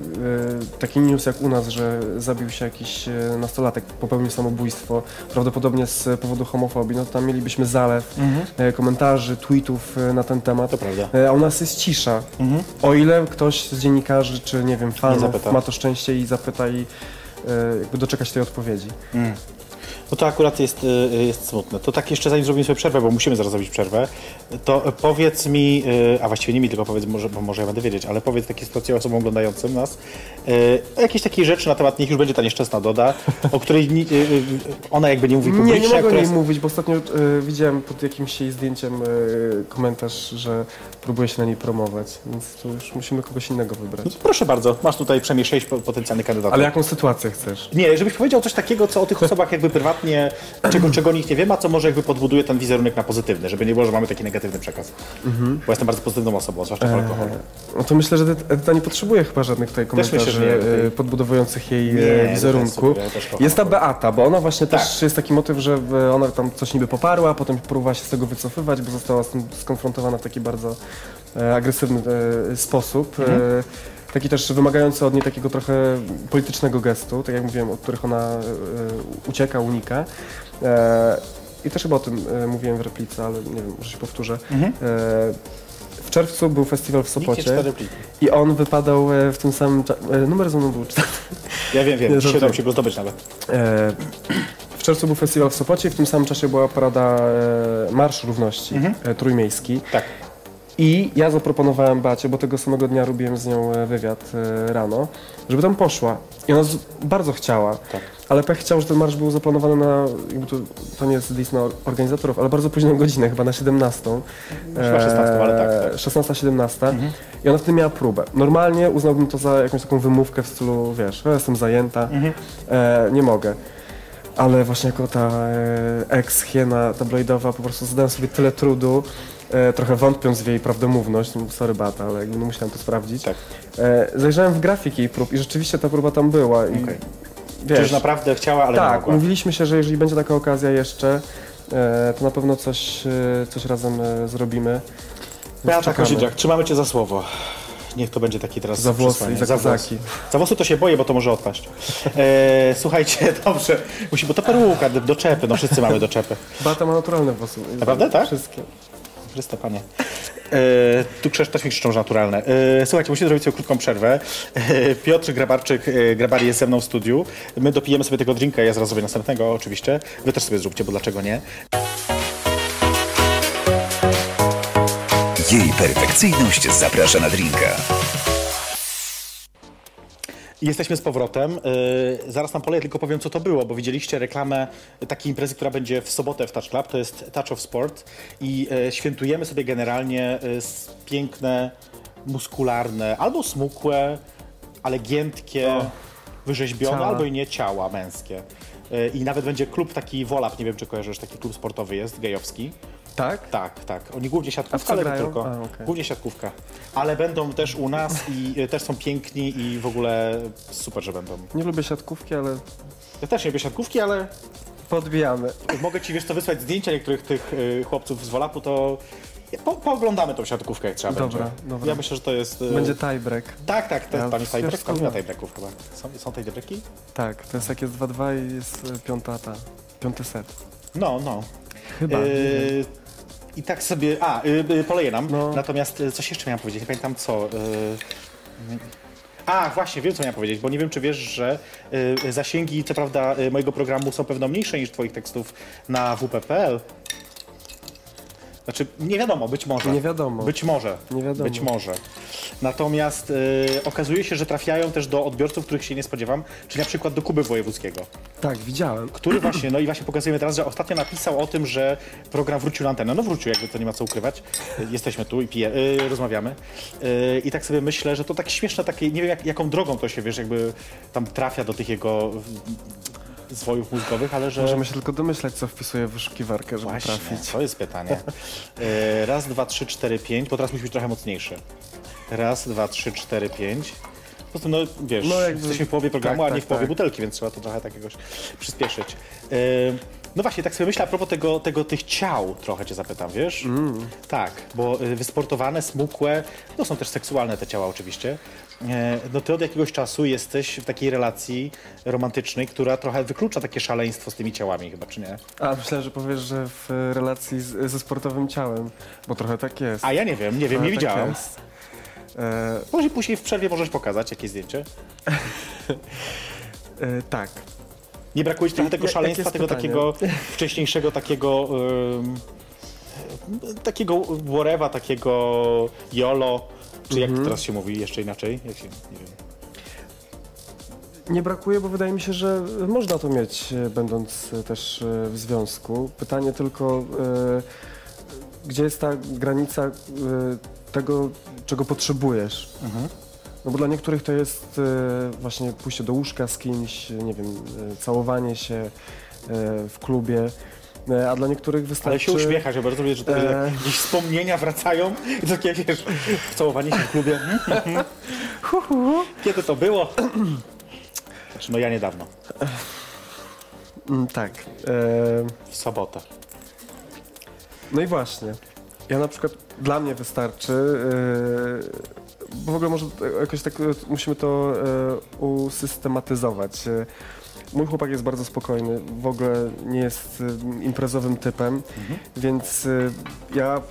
taki news jak u nas, że zabił się jakiś nastolatek, popełnił samobójstwo, prawdopodobnie z powodu homofobii, no to tam mielibyśmy zalew komentarzy, tweetów na ten temat. To prawda. A u nas jest cisza. O ile ktoś z dziennikarzy, czy nie wiem, fanów ma to szczęście i zapyta i jakby doczekać tej odpowiedzi. No to akurat jest smutne. To tak jeszcze zanim zrobimy sobie przerwę, bo musimy zaraz zrobić przerwę, to powiedz mi, a właściwie nie mi, tylko powiedz, bo może ja będę wiedzieć, ale powiedz takie sytuacje osobom oglądającym nas, jakieś takie rzeczy na temat, niech już będzie ta nieszczęsna Doda, o której ona jakby nie mówi publicznie. Nie mogę jej mówić, bo ostatnio widziałem pod jakimś jej zdjęciem komentarz, że próbuje się na niej promować, więc to już musimy kogoś innego wybrać. No proszę bardzo, masz tutaj przynajmniej 6 potencjalnych kandydatów. Ale jaką sytuację chcesz? Nie, żebyś powiedział coś takiego, co o tych osobach jakby prywatnie, czego nikt nie wie, a co może jakby podbuduje ten wizerunek na pozytywny, żeby nie było, że mamy taki negatywny przekaz. Bo jestem bardzo pozytywną osobą, zwłaszcza w alkoholu. No to myślę, że Edyta nie potrzebuje chyba żadnych tutaj komentarzy podbudowujących jej wizerunku. Jest ta Beata, bo ona właśnie też jest taki motyw, że ona tam coś niby poparła, potem próbowała się z tego wycofywać, bo została z tym skonfrontowana w taki bardzo agresywny sposób. Taki też wymagający od niej takiego trochę politycznego gestu, tak jak mówiłem, od których ona ucieka, unika. I też chyba o tym mówiłem w replice, ale nie wiem, może się powtórzę. W czerwcu był festiwal w Sopocie i on wypadał w tym samym czasie. Numer ze mną był 4. Ja wiem, się udało się go zdobyć nawet. W czerwcu był festiwal w Sopocie i w tym samym czasie była parada Marsz Równości Trójmiejski. Tak. I ja zaproponowałem Bacie, bo tego samego dnia robiłem z nią wywiad rano, żeby tam poszła. I ona bardzo chciała, ale pech chciał, że ten marsz był zaplanowany na, to nie jest dis na organizatorów, ale bardzo późną godzinę, chyba na 17. Chyba 16, ale tak. 16-17. I ona wtedy miała próbę. Normalnie uznałbym to za jakąś taką wymówkę w stylu, wiesz, ja jestem zajęta, nie mogę. Ale właśnie jako ta ex-hiena tabloidowa po prostu zadałem sobie tyle trudu, trochę wątpiąc w jej prawdomówność, sorry Bata, ale musiałem to sprawdzić. Zajrzałem w grafik jej prób i rzeczywiście ta próba tam była. Czyż naprawdę chciała, ale nie mogła. Mówiliśmy się, że jeżeli będzie taka okazja jeszcze, to na pewno coś razem zrobimy. Beata Kozidrak, trzymamy cię za słowo. Niech to będzie taki teraz... Za włosy i za kozaki. Za włosy to się boję, bo to może odpaść. Słuchajcie, dobrze. Bo to peruka, doczepy, no wszyscy mamy doczepy. Bata ma naturalne włosy. Naprawdę, tak? Wszystkie. Chryste, panie. Tu też mi krzyczą, że naturalne. Słuchajcie, musimy zrobić sobie krótką przerwę. Piotr Grabarczyk, Grabari jest ze mną w studiu. My dopijemy sobie tego drinka, ja zaraz zrobię następnego oczywiście. Wy też sobie zróbcie, bo dlaczego nie? Jej perfekcyjność zaprasza na drinka. Jesteśmy z powrotem. Zaraz nam poleję, tylko powiem, co to było, bo widzieliście reklamę takiej imprezy, która będzie w sobotę w Touch Club. To jest Touch of Sport i świętujemy sobie generalnie piękne, muskularne, albo smukłe, ale giętkie, wyrzeźbione, albo i nie ciała męskie. I nawet będzie klub taki Wolap, nie wiem, czy kojarzysz, taki klub sportowy jest, gejowski. Tak? Tak. Oni głównie siatkówka, ale nie tylko. Głównie siatkówka. Ale będą też u nas i też są piękni i w ogóle super, że będą. Nie lubię siatkówki, ale... Ja też nie lubię siatkówki, ale... Podbijamy. Mogę ci, wiesz co, wysłać zdjęcia niektórych tych chłopców z Wolapu, to... Pooglądamy tą siatkówkę, jak trzeba będzie. Dobra. Ja myślę, że to jest... Będzie tiebreak. Tak, to jest tiebreak. Tam nie ma tiebreaków chyba. Są tiebreaki? Tak, to jest jak jest 2-2 i jest piąty set. No. Chyba. I tak sobie... poleję nam. No. Natomiast coś jeszcze miałem powiedzieć, nie pamiętam co. Właśnie, wiem, co miałem powiedzieć, bo nie wiem, czy wiesz, że zasięgi, co prawda, mojego programu są pewno mniejsze niż twoich tekstów na WP.pl. Znaczy, nie wiadomo, być może. Nie wiadomo. Być może. Nie wiadomo. Być może. Natomiast okazuje się, że trafiają też do odbiorców, których się nie spodziewam, czyli na przykład do Kuby Wojewódzkiego. Tak, widziałem. Który właśnie, no i właśnie pokazujemy teraz, że ostatnio napisał o tym, że program wrócił na antenę. No wrócił, jakby to nie ma co ukrywać. Jesteśmy tu i rozmawiamy. I tak sobie myślę, że to tak śmieszne, takie, nie wiem jaką drogą to się, wiesz, jakby tam trafia do tych jego zwojów mózgowych, ale że... Możemy się tylko domyślać, co wpisuję w wyszukiwarkę, żeby właśnie trafić. To jest pytanie. 1, 2, 3, 4, 5, bo teraz musi być trochę mocniejszy. 1, 2, 3, 4, 5. Po prostu, no wiesz, no, jakby... jesteśmy w połowie programu, tak, a nie w połowie butelki, więc trzeba to trochę tak jakoś przyspieszyć. No właśnie, tak sobie myślę a propos tych ciał, trochę cię zapytam, wiesz? Tak, bo wysportowane, smukłe, no są też seksualne te ciała oczywiście. No ty od jakiegoś czasu jesteś w takiej relacji romantycznej, która trochę wyklucza takie szaleństwo z tymi ciałami chyba, czy nie? A myślałem, że powiesz, że w relacji ze sportowym ciałem, bo trochę tak jest. A ja nie wiem, nie tak widziałem. Jest. Może później w przerwie możesz pokazać jakieś zdjęcie? Tak. Nie brakuje ci trochę tego szaleństwa, tego pytanie? Takiego wcześniejszego, takiego whatever, takiego YOLO, czy jak teraz się mówi jeszcze inaczej? Jak się, nie wiem. Nie brakuje, bo wydaje mi się, że można to mieć, będąc też w związku. Pytanie tylko, gdzie jest ta granica tego, czego potrzebujesz? No bo dla niektórych to jest właśnie pójście do łóżka z kimś, nie wiem, całowanie się w klubie, a dla niektórych wystarczy... Ale się uśmiechasz, bo rozumiesz, że jakieś wspomnienia wracają i takie, wiesz, całowanie się w klubie. Kiedy to było? Znaczy, no ja niedawno. Tak. W sobotę. No i właśnie. Ja na przykład, dla mnie wystarczy... Bo w ogóle może jakoś tak musimy to usystematyzować. Mój chłopak jest bardzo spokojny, w ogóle nie jest imprezowym typem, więc ja,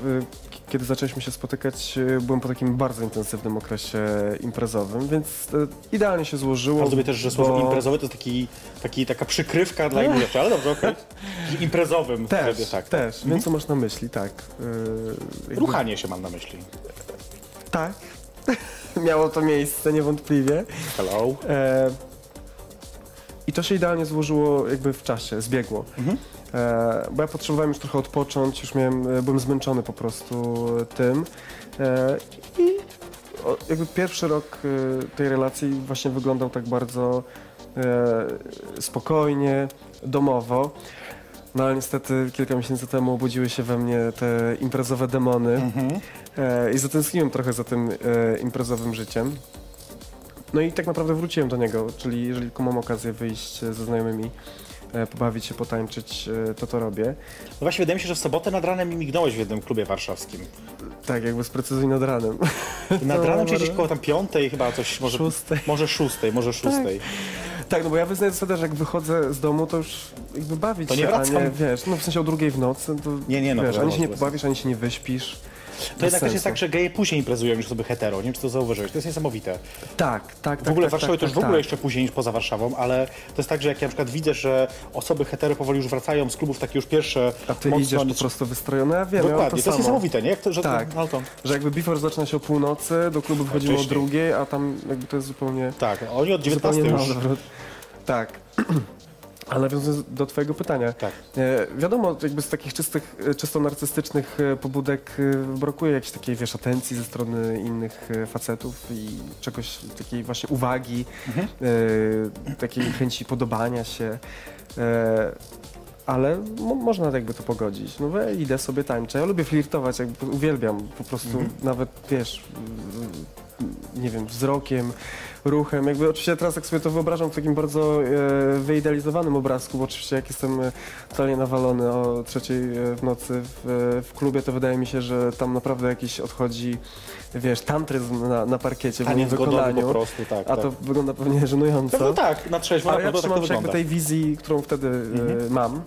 kiedy zaczęliśmy się spotykać, byłem po takim bardzo intensywnym okresie imprezowym, więc idealnie się złożyło. Rozumiem też, że słowo imprezowy to taka przykrywka dla innych rzeczy, ale dobrze, okej. Imprezowym też, wtedy, tak. Też, więc co masz na myśli, tak. Ruchanie się mam na myśli. Tak. Miało to miejsce niewątpliwie. Hello. I to się idealnie złożyło jakby w czasie, zbiegło. Bo ja potrzebowałem już trochę odpocząć, już byłem zmęczony po prostu tym. I jakby pierwszy rok tej relacji właśnie wyglądał tak bardzo spokojnie, domowo. No ale niestety kilka miesięcy temu obudziły się we mnie te imprezowe demony i zatęskniłem trochę za tym imprezowym życiem. No i tak naprawdę wróciłem do niego, czyli jeżeli tylko mam okazję wyjść ze znajomymi, pobawić się, potańczyć, to robię. No właśnie, wydaje mi się, że w sobotę nad ranem mi mignąłeś w jednym klubie warszawskim. Tak, jakby sprecyzuj nad ranem. Nad ranem, czyli gdzieś koło tam 5:00 chyba, coś może 6:00. Może 6:00, może 6:00. Tak, no bo ja wyznaję zasadę, że jak wychodzę z domu, to już jakby bawić to nie się, wracam. A nie, wiesz, no w sensie o 2:00 w nocy, to nie, wiesz, ani się nie pobawisz, ani się nie wyśpisz. To jednak też jest tak, że geje później imprezują niż sobie hetero, nie wiem, czy to zauważyłeś, to jest niesamowite. Tak. W ogóle w Warszawie to już w ogóle jeszcze później niż poza Warszawą, ale to jest tak, że jak ja na przykład widzę, że osoby hetero powoli już wracają z klubów, takie już pierwsze... A ty mocno, idziesz po prostu wystrojone, ja wiem, dokładnie, to jest niesamowite, nie? Jak to, że tak, to, no to... że jakby before zaczyna się o 00:00, do klubu wchodzimy o 2:00, a tam jakby to jest zupełnie... Tak, oni od 19:00 już... Tak. Ale nawiązując do twojego pytania, tak. Wiadomo, jakby z takich czysto narcystycznych pobudek brakuje jakiejś takiej, wiesz, atencji ze strony innych facetów i czegoś, takiej właśnie uwagi, takiej chęci podobania się, ale można jakby to pogodzić. No bo idę sobie, tańczę, ja lubię flirtować, jakby uwielbiam po prostu nawet, wiesz, nie wiem, wzrokiem, ruchem. Jakby oczywiście teraz jak sobie to wyobrażam w takim bardzo wyidealizowanym obrazku, bo oczywiście jak jestem totalnie nawalony o 3:00 w nocy w klubie, to wydaje mi się, że tam naprawdę jakiś odchodzi, wiesz, tantryzm na parkiecie, w wykonaniu, po prostu, tak, a to wygląda pewnie żenująco. No tak, na trzeźwo, ale ja trzymam się jakby tej wizji, którą wtedy mam.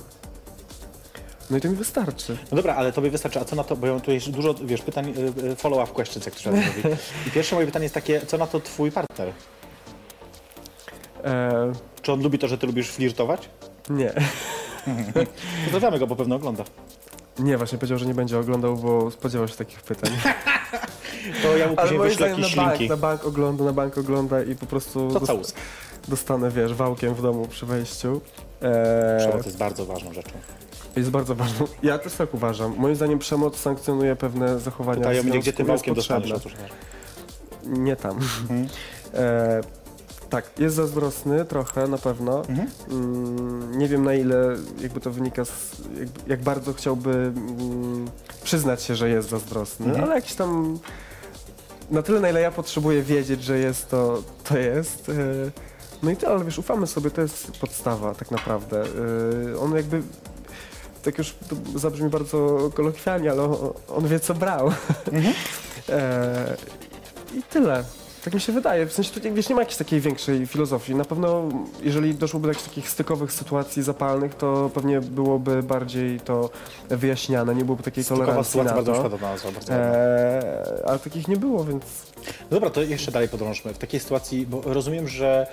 No i to mi wystarczy. No dobra, ale tobie wystarczy, a co na to, bo tu jest dużo, wiesz, pytań, follow-up questions, jak to się mówi. I pierwsze moje pytanie jest takie, co na to twój partner? Czy on lubi to, że ty lubisz flirtować? Nie. Pozdrawiamy go, bo pewno ogląda. Nie, właśnie powiedział, że nie będzie oglądał, bo spodziewał się takich pytań. To ja mu później wyślę jakieś ślinki. Na bank ogląda i po prostu dostanę, wiesz, wałkiem w domu przy wejściu. Przemoc jest bardzo ważną rzeczą. Jest bardzo ważną. Ja też tak uważam. Moim zdaniem przemoc sankcjonuje pewne zachowania. Pytają mnie, gdzie tym wałkiem dostaniesz. Nie tam. Mhm. Tak, jest zazdrosny trochę na pewno. Mhm. Nie wiem na ile jakby to wynika z, jak bardzo chciałby przyznać się, że jest zazdrosny, ale jakiś tam na tyle, na ile ja potrzebuję wiedzieć, że jest to jest. No i to, ale wiesz, ufamy sobie, to jest podstawa tak naprawdę. On jakby, tak już to zabrzmi bardzo kolokwialnie, ale on wie, co brał. Mhm. I tyle. Tak mi się wydaje, w sensie tu wiesz, nie ma jakiejś takiej większej filozofii. Na pewno, jeżeli doszłoby do jakichś takich stykowych sytuacji zapalnych, to pewnie byłoby bardziej to wyjaśniane, nie byłoby takiej tolerancji na to. Ale takich nie było, więc... No dobra, to jeszcze dalej podrążmy. W takiej sytuacji, bo rozumiem, że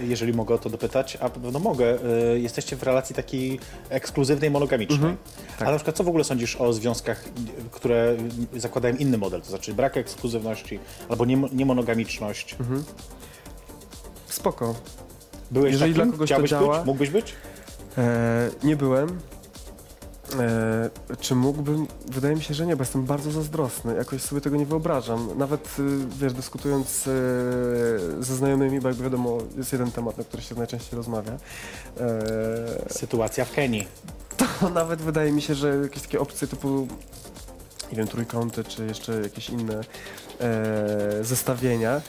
jeżeli mogę o to dopytać, a no mogę, jesteście w relacji takiej ekskluzywnej, monogamicznej. Tak. Ale na przykład co w ogóle sądzisz o związkach, które zakładają inny model, to znaczy brak ekskluzywności albo nie monogamiczności? Mhm. Spoko. Byłeś jeżeli takim? Dla kogoś chciałbyś to działa, być? Mógłbyś być? Nie byłem. Czy mógłbym? Wydaje mi się, że nie, bo jestem bardzo zazdrosny. Jakoś sobie tego nie wyobrażam. Nawet, wiesz, dyskutując ze znajomymi, bo jak wiadomo, jest jeden temat, na który się najczęściej rozmawia. Sytuacja w Kenii. To nawet wydaje mi się, że jakieś takie opcje typu, nie wiem, trójkąty, czy jeszcze jakieś inne zestawienia,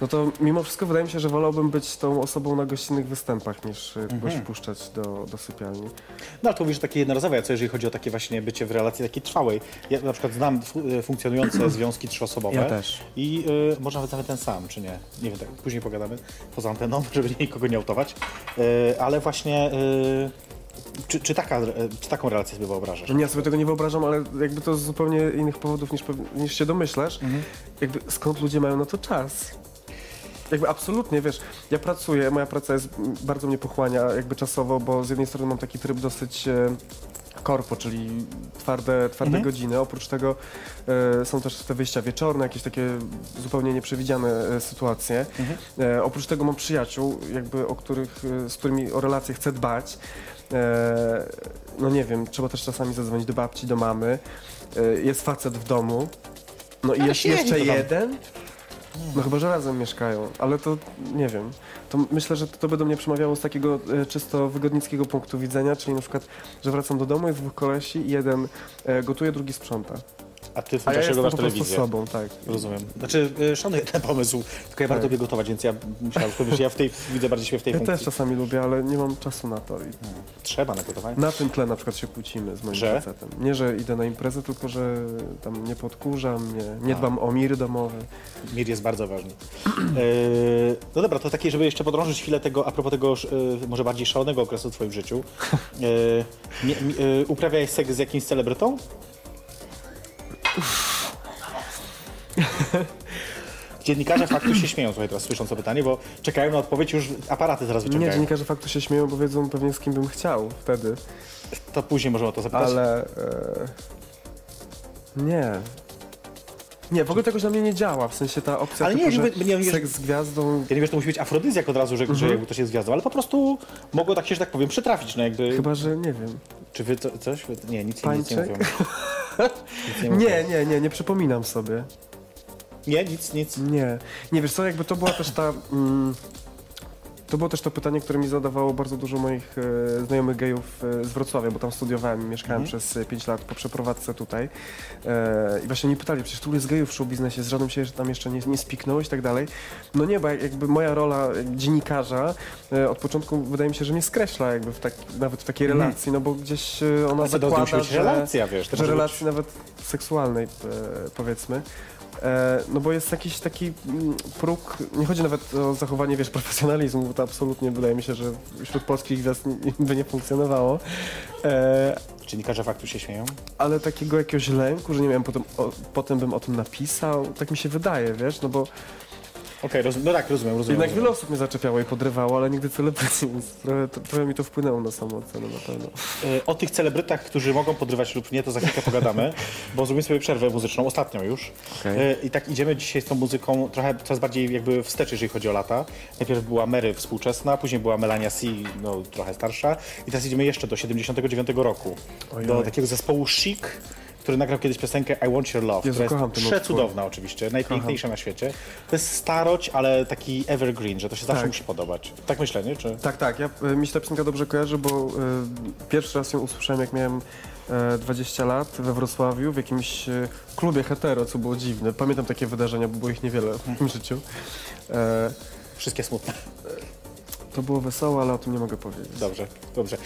no to mimo wszystko wydaje mi się, że wolałbym być tą osobą na gościnnych występach, niż kogoś wpuszczać do sypialni. No ale to mówisz, że takie jednorazowe, a co jeżeli chodzi o takie właśnie bycie w relacji takiej trwałej? Ja na przykład znam funkcjonujące związki trzyosobowe. Ja też. I może nawet ten sam, czy nie? Nie wiem, tak później pogadamy poza anteną, żeby nikogo nie autować, ale właśnie... Czy taką relację sobie wyobrażasz? Ja sobie tego nie wyobrażam, ale jakby to z zupełnie innych powodów niż się domyślasz. Jakby skąd ludzie mają na to czas? Jakby absolutnie, wiesz, ja pracuję, moja praca jest, bardzo mnie pochłania jakby czasowo, bo z jednej strony mam taki tryb dosyć korpo, czyli twarde godziny. Oprócz tego są też te wyjścia wieczorne, jakieś takie zupełnie nieprzewidziane sytuacje. Oprócz tego mam przyjaciół, jakby z którymi o relacje chcę dbać. No nie wiem, trzeba też czasami zadzwonić do babci, do mamy. Jest facet w domu. No i jest jeszcze jeden. No chyba, że razem mieszkają, ale to nie wiem. To myślę, że to by do mnie przemawiało z takiego czysto wygodnickiego punktu widzenia, czyli na przykład, że wracam do domu, jest dwóch kolesi, jeden gotuje, drugi sprząta. A ty włączasz go masz telewizję. Sobą, tak. Rozumiem. Znaczy, szanuję ten pomysł, tylko ja bardzo lubię gotować, więc ja myślałem, że ja widzę bardziej siebie w tej funkcji. Ja też czasami lubię, ale nie mam czasu na to. Trzeba na gotowanie. Na tym tle na przykład się kłócimy z moim facetem. Nie, że idę na imprezę, tylko że tam nie podkurzam, nie dbam o mir domowy. Mir jest bardzo ważny. No dobra, to takie, żeby jeszcze podrążyć chwilę tego, a propos tego może bardziej szalonego okresu w twoim życiu. Uprawiaj seks z jakimś celebrytą? Dziennikarze Faktu się śmieją, słuchaj, teraz słysząc to pytanie, bo czekają na odpowiedź, już aparaty zaraz wyciągają. Nie, dziennikarze Faktu się śmieją, bo wiedzą pewnie, z kim bym chciał wtedy. To później możemy o to zapytać. Ale... Nie. Nie, w ogóle to jakoś na mnie nie działa, w sensie ta opcja, ale typu, nie, seks z gwiazdą... Ja nie wiesz, to musi być afrodyzjak od razu, że jakby to się jest gwiazdą, ale po prostu mogło tak się, że tak powiem, przytrafić, no jakby... Chyba, że nie wiem. Czy wy coś? Nie, nic nie mówią. Nie przypominam sobie. Nie, nic. Nie, wiesz co, jakby to była też ta... To było też to pytanie, które mi zadawało bardzo dużo moich znajomych gejów z Wrocławia, bo tam studiowałem i mieszkałem przez 5 lat po przeprowadzce tutaj. I właśnie mnie pytali, przecież tu jest gejów w showbiznesie, z żadnym się tam jeszcze nie spiknąłeś i tak dalej. No nie, bo jakby moja rola dziennikarza od początku wydaje mi się, że mnie skreśla jakby nawet w takiej relacji, no bo gdzieś ona zakłada, że relacja, wiesz, że relacji nawet seksualnej powiedzmy. No bo jest jakiś taki próg, nie chodzi nawet o zachowanie, wiesz, profesjonalizmu, bo to absolutnie wydaje mi się, że wśród polskich gwiazd by nie funkcjonowało. Dziennikarze Faktu się śmieją? Ale takiego jakiegoś lęku, że nie wiem, potem bym o tym napisał, tak mi się wydaje, wiesz, no bo... Okej, no tak, rozumiem. Jednak wiele osób mnie zaczepiało i podrywało, ale nigdy celebryci, więc trochę mi to wpłynęło na samą ocenę na pewno. O tych celebrytach, którzy mogą podrywać lub nie, to za chwilkę pogadamy, bo zrobimy sobie przerwę muzyczną, ostatnią już. Okay. I tak idziemy dzisiaj z tą muzyką trochę coraz bardziej jakby wstecz, jeżeli chodzi o lata. Najpierw była Mary współczesna, później była Melania C, no trochę starsza. I teraz idziemy jeszcze do 79 roku, do takiego zespołu Chic, który nagrał kiedyś piosenkę I Want Your Love, która jest przecudowna oczywiście, najpiękniejsza na świecie. To jest starość, ale taki evergreen, że to się zawsze musi podobać. Tak myślę, nie? Czy... Tak. Mi się ta piosenka dobrze kojarzy, bo pierwszy raz ją usłyszałem, jak miałem 20 lat we Wrocławiu, w jakimś klubie hetero, co było dziwne. Pamiętam takie wydarzenia, bo było ich niewiele w moim życiu. Wszystkie smutne. To było wesoło, ale o tym nie mogę powiedzieć. Dobrze.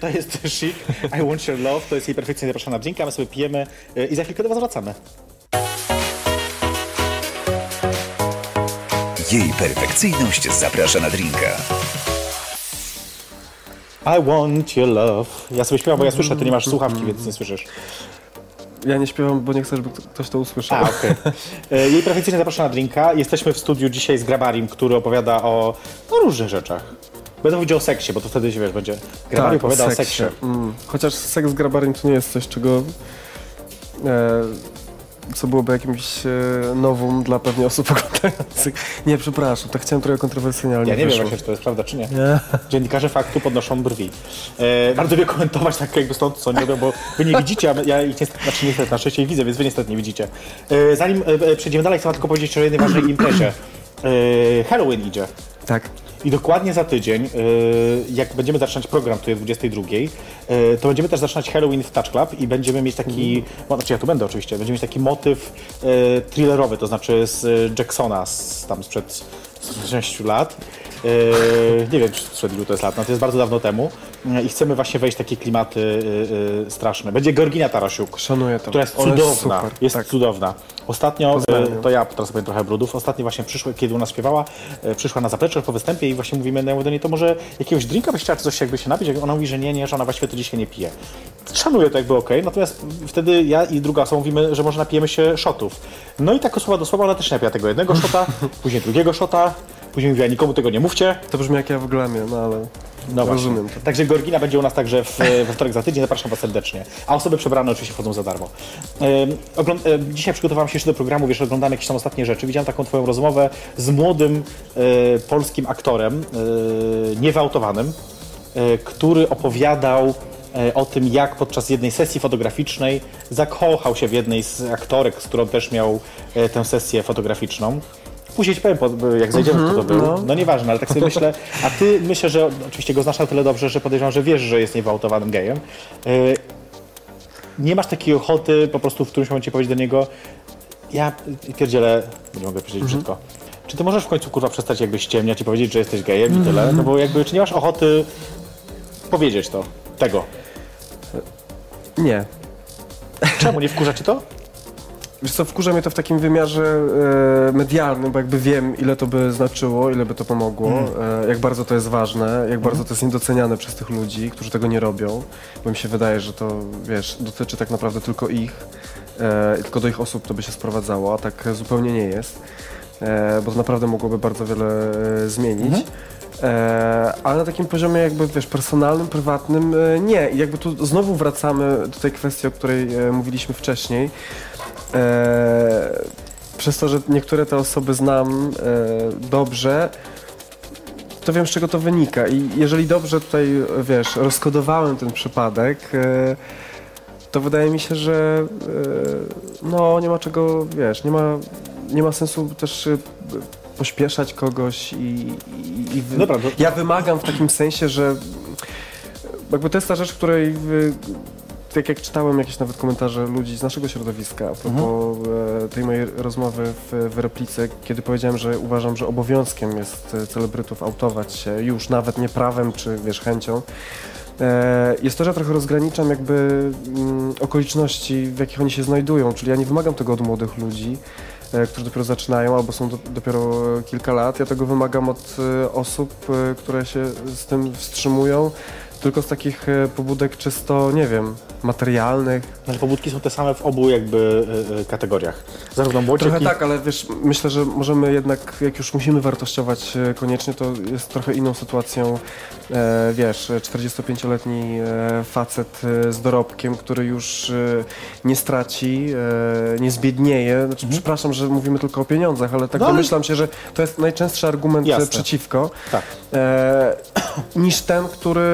To jest Chic, I Want Your Love, to jest jej perfekcyjnie zapraszana drinka, my sobie pijemy i za chwilkę do was wracamy. Jej perfekcyjność zaprasza na drinka. I Want Your Love. Ja sobie śpiewam, bo ja słyszę, ty nie masz słuchawki, więc nie słyszysz. Ja nie śpiewam, bo nie chcę, żeby ktoś to usłyszał. Jej perfekcyjnie zapraszam na drinka. Jesteśmy w studiu dzisiaj z Grabarim, który opowiada o różnych rzeczach. Będę powiedział o seksie, bo to wtedy się wiesz, będzie. Grabarim opowiada o seksie. Chociaż seks z Grabarim to nie jest coś, czego... co byłoby jakimś nowum dla pewnie osób oglądających. Nie, przepraszam, tak chciałem trochę kontrowersyjnie, ale nie wyszło. Ja nie wiem właśnie, czy to jest prawda, czy nie. Dziennikarze Faktu podnoszą brwi. Bardzo lubię komentować tak jakby stąd, co nie robią, bo wy nie widzicie, a ja ich niestety na szczęście ich widzę, więc wy niestety nie widzicie. Zanim przejdziemy dalej, chcę tylko powiedzieć o jednej ważnej imprezie. Halloween idzie. Tak. I dokładnie za tydzień, jak będziemy zaczynać program, który jest 22, to będziemy też zaczynać Halloween w Touch Club i będziemy mieć taki, znaczy ja tu będę oczywiście, będziemy mieć taki motyw thrillerowy, to znaczy z Jacksona, tam sprzed 6 lat. Nie wiem, sprzed ilu to jest lat, no to jest bardzo dawno temu i chcemy właśnie wejść w takie klimaty straszne. Będzie Georgina Tarasiuk, szanuję to, która jest cudowna, jest cudowna. Ostatnio, to ja teraz powiem trochę brudów, ostatnio właśnie przyszła, kiedy u nas śpiewała, przyszła na zaplecze po występie i właśnie mówimy do niej, to może jakiegoś drinka byś chciała, czy coś jakby się napić, ona mówi, że nie, że ona właściwie to dzisiaj nie pije. Szanuję to jakby okej, natomiast wtedy ja i druga osoba mówimy, że może napijemy się shotów. No i tak od słowa do słowa ona też napija tego jednego shota, później drugiego shota, później mówiła, nikomu tego nie mówcie. To brzmi jak ja w glamie, no ale... No rozumiem. Także Georgina będzie u nas także we wtorek za tydzień. Zapraszam was serdecznie. A osoby przebrane oczywiście wchodzą za darmo. Dzisiaj przygotowałam się jeszcze do programu, wiesz, oglądałem jakieś tam ostatnie rzeczy. Widziałam taką twoją rozmowę z młodym polskim aktorem, niewałtowanym, który opowiadał o tym, jak podczas jednej sesji fotograficznej zakochał się w jednej z aktorek, z którą też miał tę sesję fotograficzną. Później ci powiem, jak zejdziemy, kto to był. No nieważne, ale tak sobie myślę. A ty myślę, że oczywiście go znasz na tyle dobrze, że podejrzewam, że wiesz, że jest niewałtowanym gejem. Nie masz takiej ochoty po prostu w którymś momencie powiedzieć do niego, ja pierdzielę, nie mogę powiedzieć brzydko. Czy ty możesz w końcu kurwa przestać jakby ściemniać i powiedzieć, że jesteś gejem i tyle? No bo jakby, czy nie masz ochoty powiedzieć to, tego? Nie. Czemu? Nie wkurza cię to? Wiesz co, wkurza mnie to w takim wymiarze medialnym, bo jakby wiem, ile to by znaczyło, ile by to pomogło, jak bardzo to jest ważne, jak bardzo to jest niedoceniane przez tych ludzi, którzy tego nie robią, bo mi się wydaje, że to, wiesz, dotyczy tak naprawdę tylko ich, tylko do ich osób to by się sprowadzało, a tak zupełnie nie jest, bo to naprawdę mogłoby bardzo wiele zmienić. Ale na takim poziomie jakby, wiesz, personalnym, prywatnym nie. I jakby tu znowu wracamy do tej kwestii, o której mówiliśmy wcześniej. Przez to, że niektóre te osoby znam dobrze, to wiem, z czego to wynika. I jeżeli dobrze tutaj, wiesz, rozkodowałem ten przypadek, to wydaje mi się, że no nie ma czego, wiesz, nie ma sensu też pośpieszać kogoś Dobra, to... Ja wymagam w takim sensie, że jakby to jest ta rzecz, której... Tak jak czytałem jakieś nawet komentarze ludzi z naszego środowiska a propos tej mojej rozmowy w replice, kiedy powiedziałem, że uważam, że obowiązkiem jest celebrytów autować się już, nawet nie prawem czy, wiesz, chęcią, jest to, że trochę rozgraniczam jakby okoliczności, w jakich oni się znajdują, czyli ja nie wymagam tego od młodych ludzi, którzy dopiero zaczynają albo są dopiero kilka lat, ja tego wymagam od osób, które się z tym wstrzymują, tylko z takich pobudek czysto, nie wiem, materialnych. Ale pobudki są te same w obu jakby kategoriach. Zarówno młodzież. Trochę tak, ale wiesz, myślę, że możemy jednak, jak już musimy wartościować koniecznie, to jest trochę inną sytuacją, wiesz, 45-letni facet z dorobkiem, który już nie straci, nie zbiednieje. Znaczy, przepraszam, że mówimy tylko o pieniądzach, ale tak domyślam się, że to jest najczęstszy argument przeciwko, tak, niż ten, który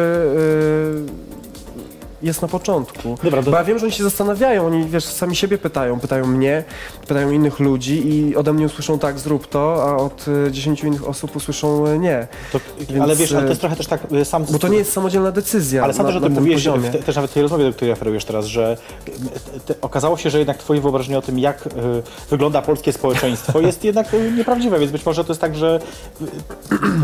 jest na początku. Dobra, bo ja wiem, że oni się zastanawiają, oni, wiesz, sami siebie pytają, pytają mnie, pytają innych ludzi i ode mnie usłyszą tak, zrób to, a od 10 innych osób usłyszą nie. To, więc, ale wiesz, ale to jest trochę też tak sam... Bo to nie jest samodzielna decyzja. Ale sam też o tym mówiłeś, też nawet w tej rozmowie, do której referujesz teraz, że okazało się, że jednak twoje wyobrażenie o tym, jak wygląda polskie społeczeństwo, jest jednak nieprawdziwe, więc być może to jest tak, że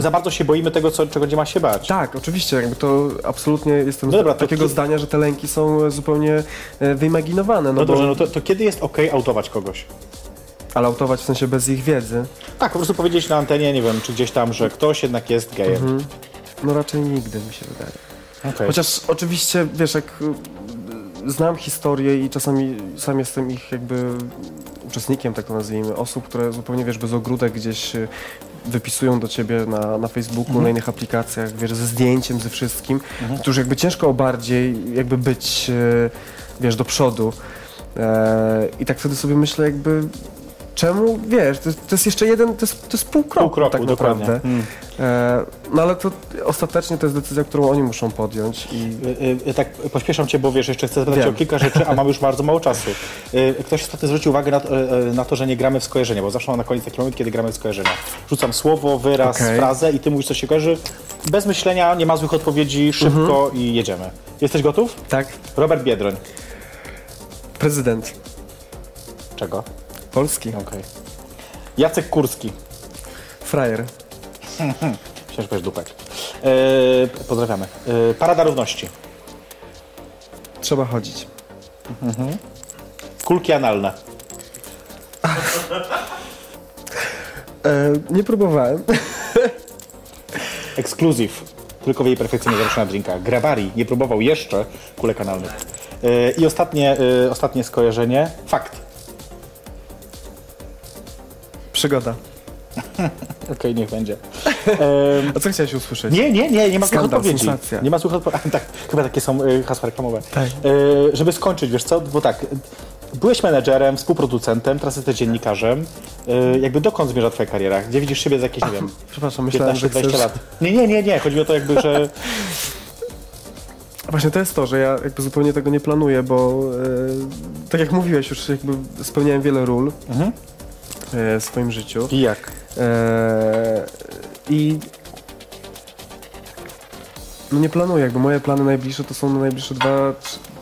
za bardzo się boimy tego, czego nie ma się bać. Tak, oczywiście, jakby to absolutnie jestem takiego zdania, że te lęki są zupełnie wyimaginowane. No dobrze, bo... to kiedy jest okej autować kogoś? Ale autować w sensie bez ich wiedzy? Tak, po prostu powiedzieć na antenie, nie wiem, czy gdzieś tam, że ktoś jednak jest gejem. No raczej nigdy, mi się wydaje. Okay. Chociaż oczywiście, wiesz, jak znam historię i czasami sam jestem ich jakby uczestnikiem, tak to nazwijmy, osób, które zupełnie, wiesz, bez ogródek gdzieś wypisują do ciebie na Facebooku, na innych aplikacjach, wiesz, ze zdjęciem, ze wszystkim, to już jakby ciężko o bardziej jakby być, wiesz, do przodu. I tak wtedy sobie myślę jakby, czemu, wiesz, to jest jeszcze jeden, to jest pół kroku, tak dokładnie. Naprawdę. No ale to ostatecznie to jest decyzja, którą oni muszą podjąć. Tak pośpieszam cię, bo wiesz, jeszcze chcę zapytać o kilka rzeczy, a mam już bardzo mało czasu. Ktoś ostatnio zwrócił uwagę na to, że nie gramy w skojarzenia, bo zawsze mam na koniec taki moment, kiedy gramy w skojarzenia. Rzucam słowo, wyraz, frazę i ty mówisz, co się kojarzy. Bez myślenia, nie ma złych odpowiedzi, szybko i jedziemy. Jesteś gotów? Tak. Robert Biedroń. Prezydent. Czego? Polski. Okej. Jacek Kurski. Frajer. Ciężko jest dupek. Pozdrawiamy. Parada Równości. Trzeba chodzić. Kulki analne. Nie próbowałem. Ekskluzyw. Tylko w jej perfekcyjnie zaruszona drinka. Grabari nie próbował jeszcze kulek analnych. I ostatnie skojarzenie. Fakt. Przygoda. Okej, niech będzie. A co chciałeś usłyszeć? Nie ma złych odpowiedzi. Sensacja. Nie ma złych odpowiedzi. Tak, chyba takie są hasła reklamowe. Tak. Żeby skończyć, wiesz co, bo tak, byłeś menedżerem, współproducentem, teraz jesteś dziennikarzem. Jakby dokąd zmierza twoja kariera? Gdzie widzisz siebie za jakieś, nie wiem, przepraszam, 15-20 lat? Nie, chodzi o to jakby, że... Właśnie to jest to, że ja jakby zupełnie tego nie planuję, bo tak jak mówiłeś, już jakby spełniałem wiele ról. W swoim życiu. I jak? No nie planuję, jakby moje plany najbliższe to są na najbliższe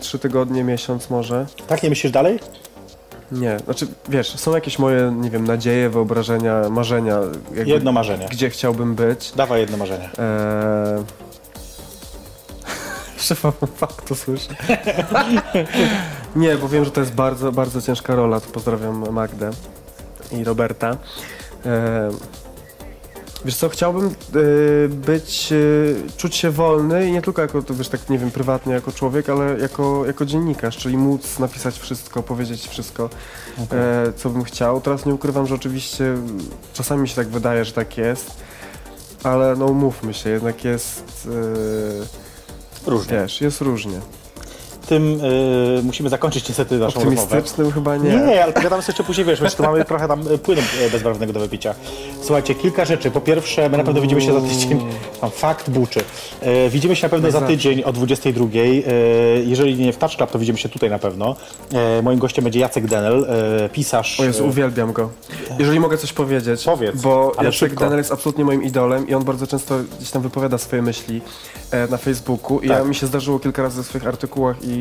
2-3 tygodnie, miesiąc może. Tak? Nie myślisz dalej? Nie, znaczy wiesz, są jakieś moje, nie wiem, nadzieje, wyobrażenia, marzenia. Jakby, jedno marzenie. Gdzie chciałbym być. Dawaj jedno marzenie. Szefa Faktu słyszę. Nie, bo wiem, że to jest bardzo, bardzo ciężka rola, to pozdrawiam Magdę i Roberta. Wiesz co, chciałbym być, czuć się wolny i nie tylko jako, to wiesz, tak nie wiem, prywatnie jako człowiek, ale jako dziennikarz, czyli móc napisać wszystko, powiedzieć wszystko, co bym chciał. Teraz nie ukrywam, że oczywiście czasami mi się tak wydaje, że tak jest, ale no umówmy się, jednak jest... różnie. Wiesz, jest różnie. Tym musimy zakończyć niestety naszą rozmowę. Optymistycznym chyba nie. Nie, ale pogadamy sobie jeszcze później, wiesz, my tu mamy trochę tam płynu bezbarwnego do wypicia. Słuchajcie, kilka rzeczy. Po pierwsze, my na pewno widzimy się za tydzień. Tam Fakt buczy. Widzimy się na pewno za tydzień o 22. Jeżeli nie w Touch Club, to widzimy się tutaj na pewno. Moim gościem będzie Jacek Dehnel, pisarz. O Jezu, uwielbiam go. Jeżeli mogę coś powiedzieć. Powiedz, bo Jacek Dehnel jest absolutnie moim idolem i on bardzo często gdzieś tam wypowiada swoje myśli na Facebooku. I ja mi się zdarzyło kilka razy w swoich artykułach i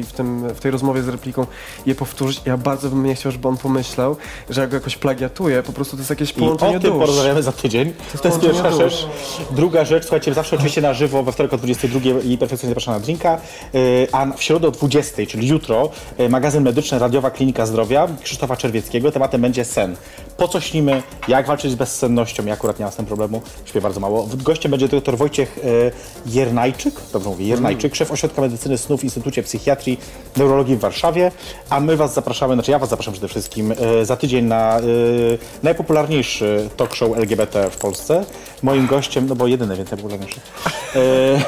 w tej rozmowie z repliką je powtórzyć. Ja bardzo bym nie chciał, żeby on pomyślał, że ja go jakoś plagiatuję. Po prostu to jest jakieś połączenie dusz. Rozmawiamy za tydzień. To jest pierwsza rzecz. Druga rzecz, słuchajcie, zawsze oczywiście na żywo we wtorek o 22 i perfekcyjnie zapraszam na drinka, a w środę o 20, czyli jutro, magazyn medyczny Radiowa Klinika Zdrowia Krzysztofa Czerwieckiego. Tematem będzie sen. Po co śnimy, jak walczyć z bezsennością. Ja akurat nie mam z tym problemu, śpię bardzo mało. Gościem będzie dr Wojciech Jernajczyk, dobrze mówię, Jernajczyk, szef Ośrodka Medycyny Snu w Instytucie Psychiatrii i Neurologii w Warszawie, a my was zapraszamy, znaczy ja was zapraszam przede wszystkim za tydzień na najpopularniejszy talk show LGBT w Polsce. Moim gościem, no bo jedyny, więc najpopularniejszy.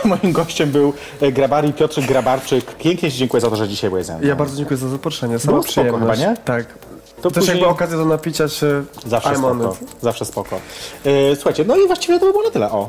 Moim gościem był Piotr Grabarczyk. Pięknie ci dziękuję za to, że dzisiaj byłeś ze mną. Ja bardzo dziękuję za zaproszenie, sama przyjemność. Spoko, chyba, nie? Tak. To też później... jakby okazja do napicia się... Zawsze spoko, zawsze spoko. Słuchajcie, no i właściwie to by było na tyle, o.